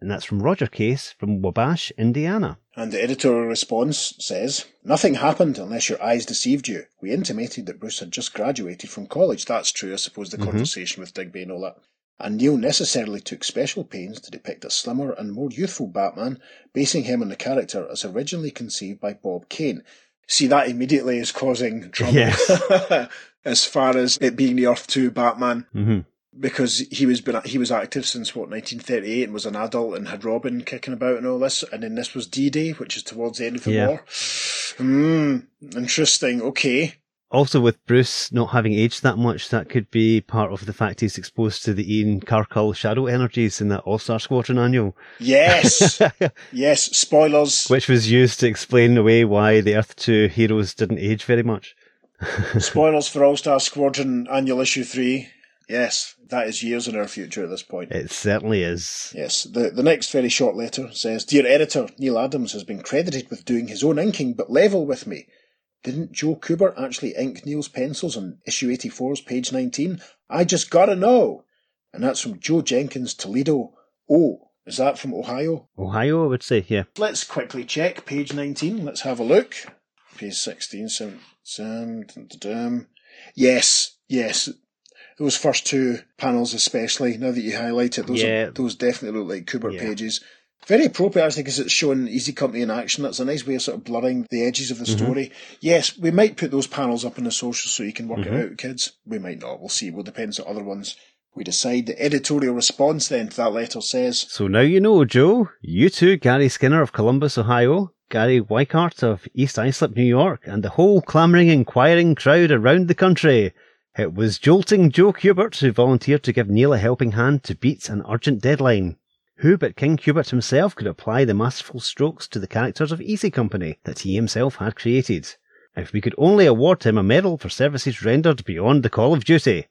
And that's from Roger Case from Wabash, Indiana. And the editorial response says, Nothing happened unless your eyes deceived you. We intimated that Bruce had just graduated from college. That's true, I suppose, the conversation with Digby and all that. And Neal necessarily took special pains to depict a slimmer and more youthful Batman, basing him on the character as originally conceived by Bob Kane. See, that immediately is causing trouble. Yes. As far as it being the Earth 2 Batman. Mm-hmm. Because he was active since, 1938 and was an adult and had Robin kicking about and all this. And then this was D-Day, which is towards the end of the war. Interesting. Okay. Also, with Bruce not having aged that much, that could be part of the fact he's exposed to the Ian Carcull shadow energies in that All-Star Squadron annual. Yes! Yes, spoilers. Which was used to explain away why the Earth 2 heroes didn't age very much. Spoilers for All-Star Squadron annual issue 3. Yes, that is years in our future at this point. It certainly is. Yes, the next very short letter says, Dear Editor, Neal Adams has been credited with doing his own inking, but level with me. Didn't Joe Kubert actually ink Neal's pencils on issue 84's page 19? I just gotta know! And that's from Joe Jenkins, Toledo. Oh, is that from Ohio? Ohio, I would say, yeah. Let's quickly check page 19. Let's have a look. Page 16, 17. Yes. Those first two panels especially, now that you highlight it, those definitely look like Kubert pages. Very appropriate, actually, because it's showing Easy Company in action. That's a nice way of sort of blurring the edges of the story. Yes, we might put those panels up on the socials so you can work it out, kids. We might not. We'll see. Well, depends on other ones. We decide. The editorial response then to that letter says, So now you know, Joe. You too, Gary Skinner of Columbus, Ohio, Gary Weichart of East Islip, New York, and the whole clamouring, inquiring crowd around the country. It was jolting Joe Kubert who volunteered to give Neal a helping hand to beat an urgent deadline. Who but King Kubert himself could apply the masterful strokes to the characters of Easy Company that he himself had created? If we could only award him a medal for services rendered beyond the call of duty.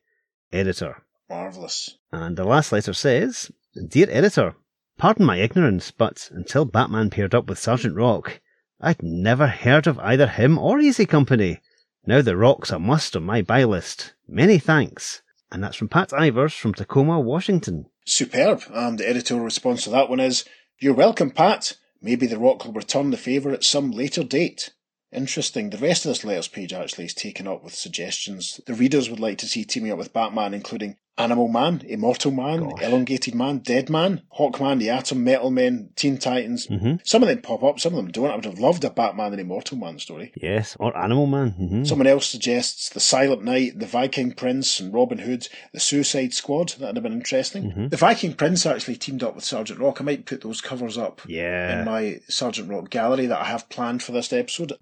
Editor. Marvellous. And the last letter says, Dear Editor, pardon my ignorance, but until Batman paired up with Sergeant Rock, I'd never heard of either him or Easy Company. Now the Rock's a must on my buy list. Many thanks. And that's from Pat Ivers from Tacoma, Washington. Superb. And the editorial response to that one is, You're welcome, Pat. Maybe The Rock will return the favour at some later date. Interesting. The rest of this letters page actually is taken up with suggestions the readers would like to see teaming up with Batman, including Animal Man, Immortal Man, Elongated Man, Dead Man, Hawkman, The Atom, Metal Men, Teen Titans. Some of them pop up, some of them don't. I would have loved a Batman and Immortal Man story. Yes, or Animal Man. Someone else suggests The Silent Knight, The Viking Prince and Robin Hood, The Suicide Squad. That would have been interesting. The Viking Prince actually teamed up with Sergeant Rock. I might put those covers up in my Sergeant Rock gallery that I have planned for this episode.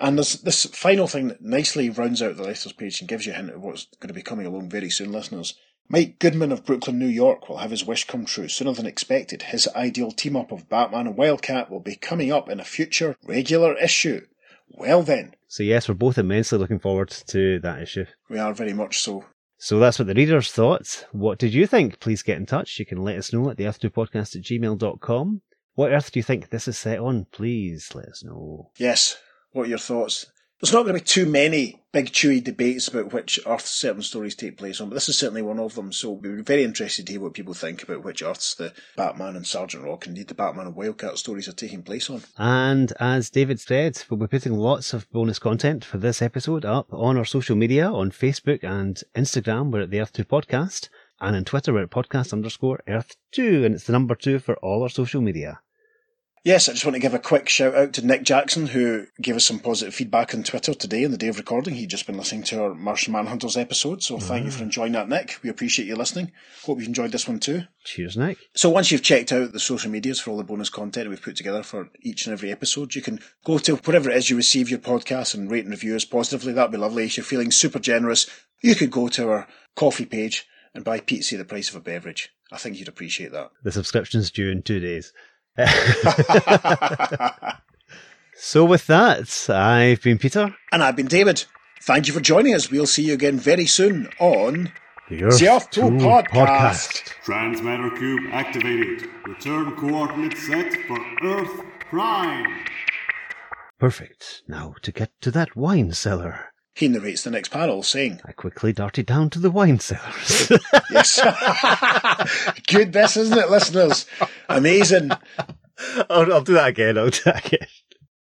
And this final thing that nicely rounds out the letters page and gives you a hint of what's going to be coming along very soon, listeners. Mike Goodman of Brooklyn, New York, will have his wish come true sooner than expected. His ideal team-up of Batman and Wildcat will be coming up in a future regular issue. Well then. So yes, we're both immensely looking forward to that issue. We are very much so. So that's what the readers thought. What did you think? Please get in touch. You can let us know at theearth2podcast@gmail.com. What earth do you think this is set on? Please let us know. Yes. What are your thoughts? There's not going to be too many big, chewy debates about which Earths certain stories take place on, but this is certainly one of them, so we'd be very interested to hear what people think about which Earths the Batman and Sergeant Rock and indeed the Batman and Wildcat stories are taking place on. And as David said, we'll be putting lots of bonus content for this episode up on our social media, on Facebook and Instagram, we're at the Earth 2 Podcast, and on Twitter we're at podcast_Earth2, and it's the number 2 for all our social media. Yes, I just want to give a quick shout out to Nick Jackson, who gave us some positive feedback on Twitter today on the day of recording. He'd just been listening to our Martian Manhunters episode, so thank you for enjoying that, Nick. We appreciate you listening. Hope you've enjoyed this one too. Cheers, Nick. So once you've checked out the social medias for all the bonus content we've put together for each and every episode, you can go to wherever it is you receive your podcast and rate and review us positively. That'd be lovely. If you're feeling super generous, you could go to our coffee page and buy pizza at the price of a beverage. I think you'd appreciate that. The subscription's due in 2 days. So with that, I've been Peter. And I've been David. Thank you for joining us. We'll see you again very soon on the Earth 2 Podcast. Transmatter Cube activated. Return coordinates set for Earth Prime. Perfect. Now to get to that wine cellar. He narrates the next panel, saying, I quickly darted down to the wine cellars. Yes. Good, this, isn't it, listeners? Amazing. I'll do that again.